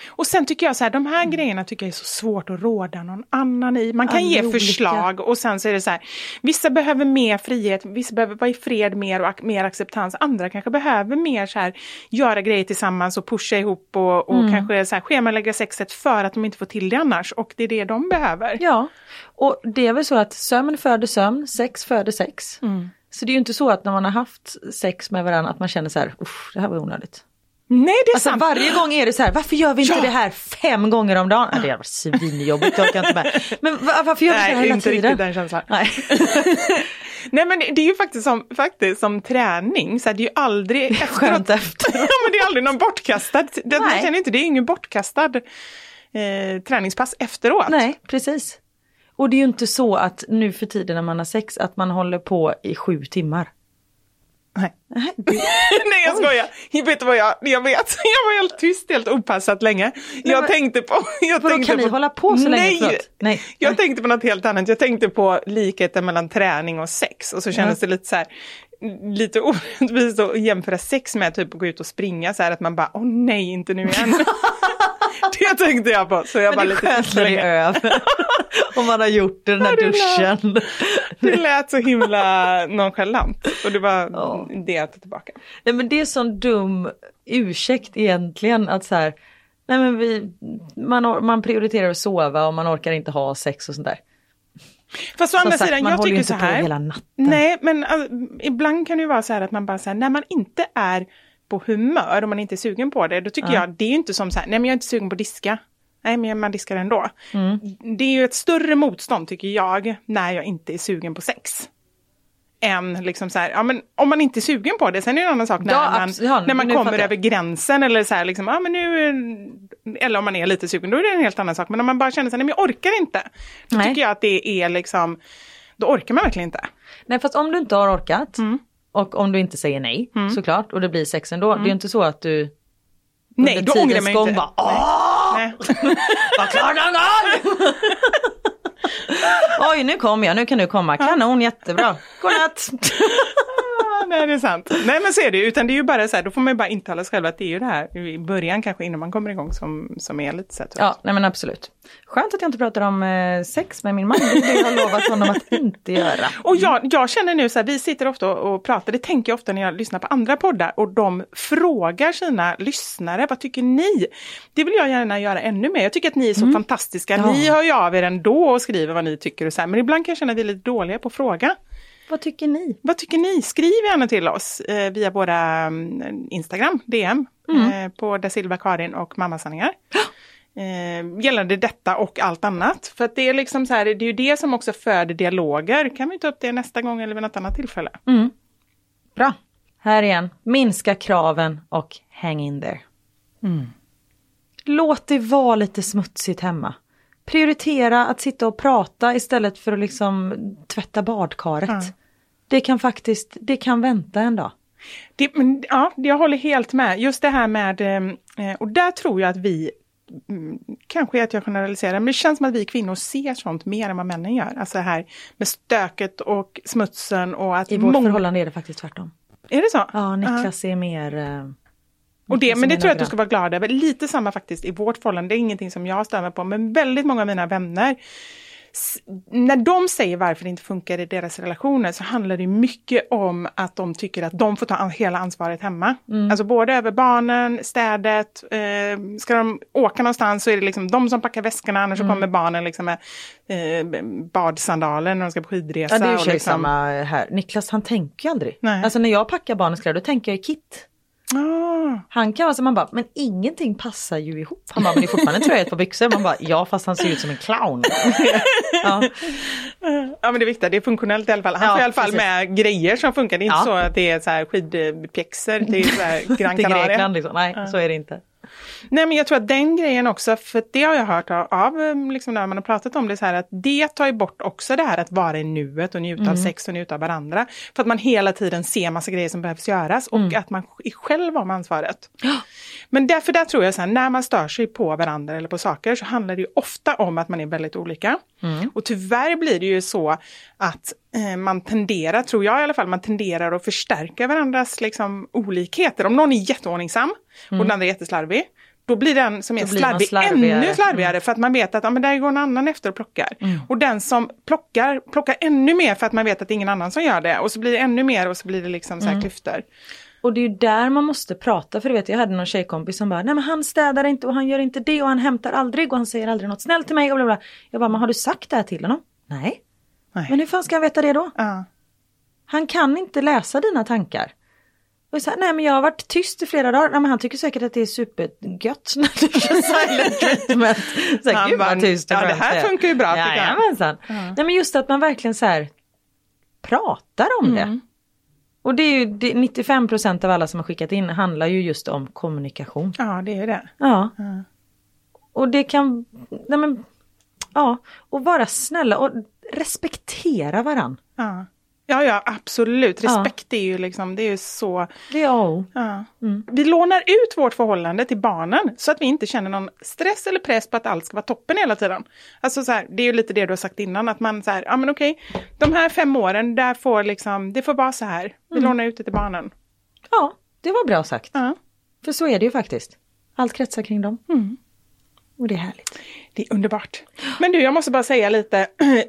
Och sen tycker jag så här, de här grejerna tycker jag är så svårt att råda någon annan i. Man kan All ge olika. förslag och sen så är det så här, vissa behöver mer frihet, vissa behöver vara i fred mer och mer acceptans. Andra kanske behöver mer så här, göra grejer tillsammans och pusha ihop och, och mm. kanske så här, schemalägga sexet för att de inte får till det annars. Och det är det de behöver. Ja, och det är väl så att sömn föder sömn, sex föder sex. Mm. Så det är ju inte så att när man har haft sex med varandra att man känner så här, usch, det här var onödigt. Nej, det är alltså, sant. Varje gång är det så här, varför gör vi inte ja. det här fem gånger om dagen? Nej, det är svinjobbigt, jag kan inte med. Men varför gör vi Nej, så här hela inte tiden? Riktigt den känslan. Nej. Nej, men det är ju faktiskt som, faktiskt som träning, så det är ju aldrig... Det är skönt efter. Ja, men det är aldrig någon bortkastad. Det, man känner inte, det är ingen bortkastad eh, träningspass efteråt. Nej, precis. Och det är ju inte så att nu för tiden när man har sex att man håller på i sju timmar. Nej. Nej, jag skojar. Jag vet vad jag, jag vet. Jag var helt tyst, helt opassat länge. Nej, jag men, tänkte på... Jag tänkte kan på, ni hålla på så nej, länge? Nej. Jag nej. tänkte på något helt annat. Jag tänkte på likheten mellan träning och sex. Och så kändes mm. det lite så här... Lite orättvist att jämföra sex med typ att gå ut och springa. Så här att man bara, åh nej, inte nu igen. Det tänkte jag på. Så jag men bara det lite skönt över. Om man har gjort den där ja, duschen. Lät, det lät så himla nonchalant. Och det var ja. det jag tog tillbaka. Nej, men det är sån dum ursäkt egentligen. Att så här, nej men vi, man, man prioriterar att sova och man orkar inte ha sex och sånt där. Fast å andra sidan, jag tycker så här. Hela natten. Nej, men alltså, ibland kan det ju vara så här att man bara så här, när man inte är på humör och man inte är sugen på det, då tycker ja. jag, det är ju inte som så här, nej men jag är inte sugen på diska. Nej, men man diskar ändå. Mm. Det är ju ett större motstånd tycker jag när jag inte är sugen på sex. Än liksom så här, ja men om man inte är sugen på det, sen är det en annan sak när ja, man, absolut, ja, när man kommer över gränsen eller så här liksom, ja men nu, eller om man är lite sugen, då är det en helt annan sak. Men om man bara känner sig, nej men jag orkar inte, då nej. tycker jag att det är liksom, då orkar man verkligen inte. Nej, fast om du inte har orkat mm. och om du inte säger nej, mm. såklart, och det blir sex ändå, mm. det är ju inte så att du... Nej, då ångrar man ju inte. Bara, åh! Nej. Vad klart han har! Oj, nu kommer jag, nu kan du komma. Kanon, jättebra. Godnatt! Ja, nej, det är sant. Nej, men så är det ju. Utan det är ju bara så här, då får man ju bara intala sig själv att det är ju det här i början kanske innan man kommer igång som, som är lite så här. Ja, nej men absolut. Skönt att jag inte pratar om eh, sex med min man. Det har lovat honom att inte göra. Och jag, jag känner nu så här, vi sitter ofta och pratar, det tänker jag ofta när jag lyssnar på andra poddar och de frågar sina lyssnare, vad tycker ni? Det vill jag gärna göra ännu mer. Jag tycker att ni är så mm. fantastiska. Ja. Ni hör ju av er ändå och skriver vad ni tycker och så här. Men ibland kan jag känna att vi är lite dåliga på att fråga. Vad tycker ni? Vad tycker ni? Skriv gärna till oss eh, via våra um, Instagram, D M, mm. eh, på Da Silva Karin och Mamma Sanningar. Eh, gällande detta och allt annat. För att det är liksom så här, det är ju det som också föder dialoger. Kan vi ta upp det nästa gång eller vid något annat tillfälle? Mm. Bra. Här igen. Minska kraven och hang in there. Mm. Låt det vara lite smutsigt hemma. Prioritera att sitta och prata istället för att liksom tvätta badkaret. Ja. Det kan faktiskt, det kan vänta en dag. Det, men, ja, jag håller helt med. Just det här med, och där tror jag att vi, kanske att jag generaliserar, men det känns som att vi kvinnor ser sånt mer än vad männen gör. Alltså det här med stöket och smutsen. Och att i vårt mång- förhållande är det faktiskt tvärtom. Är det så? Ja, Niklas ja. är mer... Och det, men det tror jag att du ska vara glad över. Lite samma faktiskt i vårt förhållande. Det är ingenting som jag stämmer på. Men väldigt många av mina vänner, när de säger varför det inte funkar i deras relationer, så handlar det mycket om att de tycker att de får ta hela ansvaret hemma. Mm. Alltså både över barnen, städet. Eh, ska de åka någonstans så är det liksom de som packar väskorna. Annars mm. så kommer barnen liksom med eh, badsandalen när de ska på skidresa. Ja, det är ju och liksom... samma här. Niklas, han tänker ju aldrig. Nej. Alltså när jag packar barnens kläder, då tänker jag i kit. Ah. Han kan vara så man bara, men ingenting passar ju ihop. Han bara, men det är fortfarande tror jag ett par byxor. Man bara, ja fast han ser ut som en clown. Ja, ja men det är viktigt, det är funktionellt i alla fall. Han ja, får i alla fall precis. med grejer som funkar. Det är inte ja. så att det är så här skidpjäxor till så här Gran Canaria. Till Grekland liksom, nej ja. så är det inte. Nej men jag tror att den grejen också, för det har jag hört av liksom när man har pratat om det så här, att det tar ju bort också det här att vara i nuet och njuta mm. av sex och njuta av varandra. För att man hela tiden ser massa grejer som behövs göras och mm. att man är själv om ansvaret. Ja. Men därför där tror jag så här, när man stör sig på varandra eller på saker så handlar det ju ofta om att man är väldigt olika. Mm. Och tyvärr blir det ju så att man tenderar, tror jag i alla fall, man tenderar att förstärka varandras liksom, olikheter. Om någon är jätteordningsam mm. och den andra är jätteslarvig, då blir den som är slarvig, slarvigare. ännu slarvigare mm. för att man vet att ja, men där går någon annan efter och plockar. Mm. Och den som plockar, plockar ännu mer för att man vet att det är ingen annan som gör det. Och så blir det ännu mer och så blir det liksom så här mm. klyftor. Och det är ju där man måste prata, för du vet jag hade någon tjejkompis som bara, nej men han städar inte och han gör inte det och han hämtar aldrig och han säger aldrig något snällt till mig och bla bla. Jag bara, men har du sagt det här till honom? Nej. nej. Men hur fan ska han veta det då? Uh. Han kan inte läsa dina tankar. Och så här, nej men jag har varit tyst i flera dagar. Nej men han tycker säkert att det är supergött när du kör silent treatment. Så här, gud vad tyst. Ja, det här funkar ju bra. Ja, jajamensan. Mm. Nej men just att man verkligen så här pratar om mm. det. Och det är ju det, nittiofem procent av alla som har skickat in handlar ju just om kommunikation. Ja, det är ju det. Ja. Mm. Och det kan, nej men, ja. Och vara snälla och respektera varandra. Ja. Ja, ja, absolut. Respekt ja. är ju liksom, det är ju så... Det är all. Ja. Mm. Vi lånar ut vårt förhållande till barnen så att vi inte känner någon stress eller press på att allt ska vara toppen hela tiden. Alltså så här, det är ju lite det du har sagt innan, att man så här, ja men okej, de här fem åren, där får liksom, det får vara så här. Vi mm. lånar ut det till barnen. Ja, det var bra sagt. Ja. För så är det ju faktiskt. Allt kretsar kring dem. Mm. Och det är härligt. Det är underbart. Men du, jag måste bara säga lite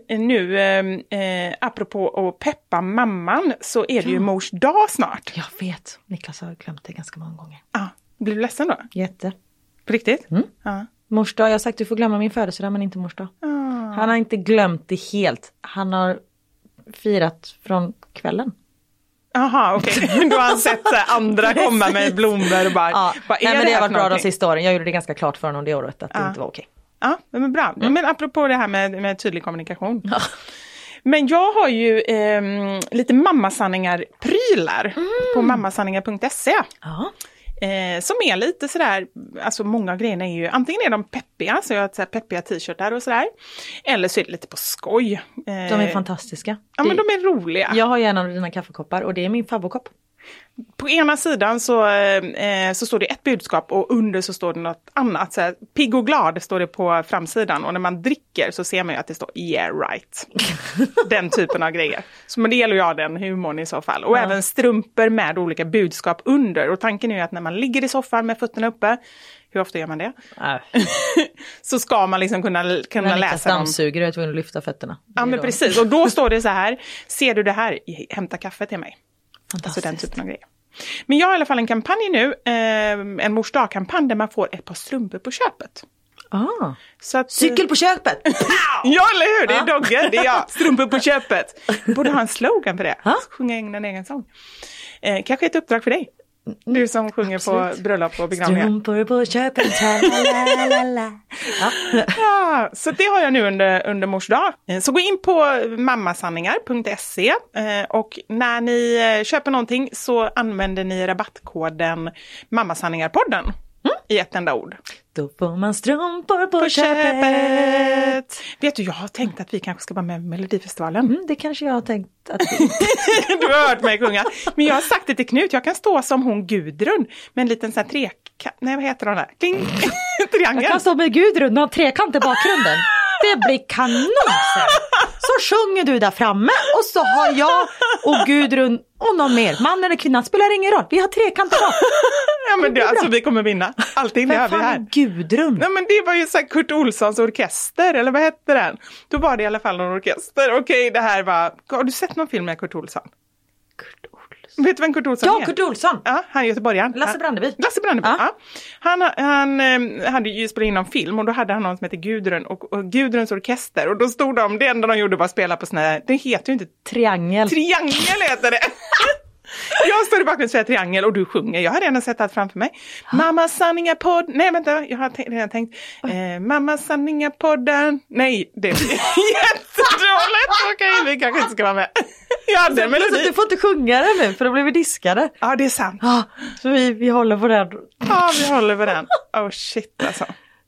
nu, eh, apropå att peppa mamman, så är det ja. ju mors dag snart. Jag vet, Niklas har glömt det ganska många gånger. Ja, ah, blir du ledsen då? Jätte. På riktigt? Mm. Ah. Mors dag, jag har sagt du får glömma min födelsedag men inte mors dag. Ah. Han har inte glömt det helt, han har firat från kvällen. Jaha, okej. Okay. Då har han sett andra komma med blommor och bara... Ja. bara är Nej, men det, det har varit bra de sista åren. Jag gjorde det ganska klart för honom det året att ja. det inte var okej. Okay. Ja, men bra. Mm. Men apropå det här med, med tydlig kommunikation. Ja. Men jag har ju eh, lite mammasanningar-prylar mm. på mammasanningar punkt se. Ja. Eh, som är lite sådär, alltså många grejer är ju, antingen är de peppiga, så jag har så här peppiga t-shirtar och sådär, eller så är det lite på skoj. Eh, de är fantastiska. Ja det, men de är roliga. Jag har gärna dina kaffekoppar och det är min favvokopp. På ena sidan så, eh, så står det ett budskap och under så står det något annat. Så här, pigg och glad står det på framsidan och när man dricker så ser man ju att det står yeah right. Den typen av grejer. Så men det gäller ju av den humorn i så fall. Och ja. även strumpor med olika budskap under. Och tanken är ju att när man ligger i soffan med fötterna uppe, hur ofta gör man det? Äh. Så ska man liksom kunna, kunna läsa dem. Dammsuger och tvungen att lyfta fötterna. Ja men precis. Och då står det så här, ser du det här? Hämta kaffe till mig. Alltså den typen av grejer. Men jag har i alla fall en kampanj nu, eh, en morsdagkampanj där man får ett par strumpor på köpet. Ah. Så att, cykel på köpet! Ja, eller hur? Det är ah. doggen, det är jag. Strumpor på köpet. Borde ha en slogan för det. Ah. Sjunga in en egen sång. Eh, kanske ett uppdrag för dig. Du som sjunger Absolut. på bröllop och begravningar. Strumpor på köpet. Ja. Ja, så det har jag nu under, under morsdag. Så gå in på mammasanningar punkt se och när ni köper någonting så använder ni rabattkoden mammasanningarpodden mm. i ett enda ord. Då får man strumpor på, på köpet. köpet. Vet du, jag har tänkt att vi kanske ska vara med i Melodifestivalen. Mm, det kanske jag har tänkt att vi... Du har hört mig sjunga. Men jag har sagt det till Knut, jag kan stå som hon Gudrun med en liten sån här trekant. Nej, vad heter hon där? Kling. Triangel. Jag kan stå med Gudrun och ha trekant i bakgrunden. Det blir kanon. Så sjunger du där framme och så har jag och Gudrun och någon mer. Man eller kvinna spelar ingen roll. Vi har trekant idag. Ja men det, alltså vi kommer vinna. Allting gör vi här. Gudrun. Nej men det var ju så här Kurt Olssons orkester eller vad hette den? Då var det i alla fall någon orkester. Okej, det här var... Har du sett någon film med Kurt Olsson? Kurt Olsson. Vet du vem Kurt Olsson ja, är? Ja, Kurt Olsson. Ja, han är göteborgaren. Lasse Brandeby. Lasse Brandeby, ja. ja. Han, han eh, hade ju spelat in någon film och då hade han någon som heter Gudrun och, och Gudruns orkester. Och då stod de, det enda de gjorde var att spela på sån här... Det heter ju inte... Triangel. Triangel heter det. Jag står i bakgrunden för triangel och du sjunger. Jag har redan sett allt framför mig. Mamma sanningar podd. Nej vänta, jag har t- redan tänkt. Eh, Mamma sanningar podden. Nej, det är jättedåligt. Okej, okay, vi kanske inte ska vara med. Jag hade en melodi. Du får inte sjunga den nu för då blir vi diskade. Ja, det är sant. Ah, så vi, vi håller på den. Ja, vi håller på den. Oh shit alltså.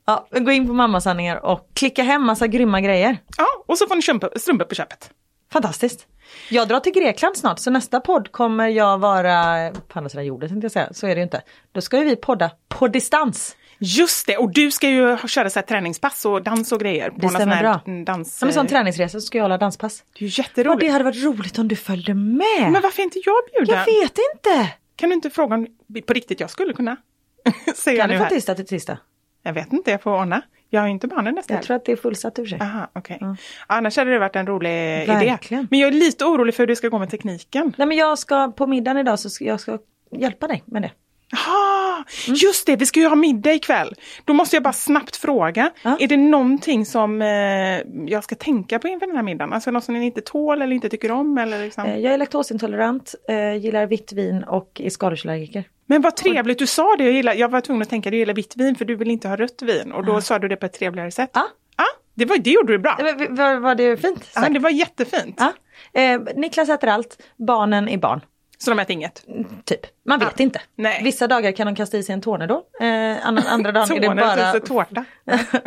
Ja, gå in på Mamma sanningar och klicka hem massa grymma grejer. Ja, och så får ni köpa strumpor på köpet. Fantastiskt. Jag drar till Grekland snart, så nästa podd kommer jag vara på andra sidan jorden, tänkte jag säga. Så är det ju inte. Då ska ju vi podda på distans. Just det, och du ska ju köra så här träningspass och dans och grejer. På det stämmer bra. Dans... Som en sån träningsresa så ska jag hålla danspass. Det är ju jätteroligt. Och det hade varit roligt om du följde med. Men varför inte jag bjuder? Jag vet inte. Kan du inte fråga om på riktigt jag skulle kunna? Ser jag nu här. Kan du få tisdag till tisdag? Jag vet inte, jag får ordna. Jag har ju inte barnen nästan. Jag tror att det är fullsatt ur sig. Aha, okej. Okay. Mm. Annars hade det varit en rolig Verkligen. idé. Men jag är lite orolig för hur det ska gå med tekniken. Nej, men jag ska på middagen idag så ska jag ska hjälpa dig med det. Ah, mm. Just det, vi ska ju ha middag ikväll. Då måste jag bara snabbt fråga. Ah. Är det någonting som eh, jag ska tänka på inför den här middagen? Alltså något som ni inte tål eller inte tycker om? Eller liksom? eh, jag är laktosintolerant, eh, gillar vitt vin och är skadesallergiker. Men vad trevligt, du sa det. Jag, gillar, jag var tvungen att tänka, du gillar vitt vin för du vill inte ha rött vin. Och då ah. sa du det på ett trevligare sätt. Ja. Ah. Ah, det, var, det gjorde du bra. Men, var, var det fint? Ja, ah, det var jättefint. Ah. Eh, Niklas äter allt, barnen är barn. Så de äter inget? Typ. Man vet ah, inte. Nej. Vissa dagar kan de kasta i sig en tornedå. Eh, andra, andra dagar är det bara... tårta.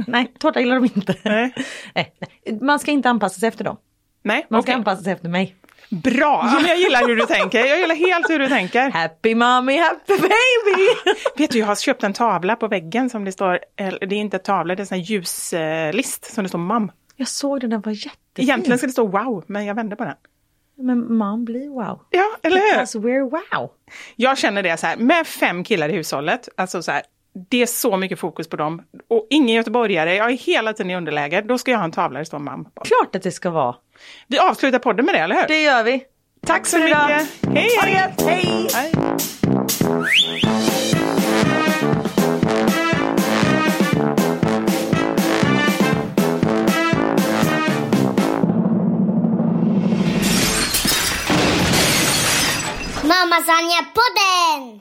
Nej, tårta gillar de inte. Nej. nej, nej. Man ska inte anpassa sig efter dem. Nej, Man okay. ska anpassa sig efter mig. Bra! Ja, men jag gillar hur du tänker. Jag gillar helt hur du tänker. Happy mommy, happy baby! Vet du, jag har köpt en tavla på väggen som det står... Det är inte en tavla, det är en sån här ljuslist som det står mam. Jag såg den, den var jättefin. Egentligen ska det stå wow, men jag vände på den. Men man blir wow. Ja, eller hur? Because we're wow. Jag känner det så här, med fem killar i hushållet, alltså så här, det är så mycket fokus på dem. Och ingen göteborgare, jag är hela tiden i underläge, då ska jag ha en tavla där står mamma. Klart att det ska vara. Vi avslutar podden med det, eller hur? Det gör vi. Tack, Tack så mycket. Hej, hej. Hej. Hej. Mamma Sanningar podden!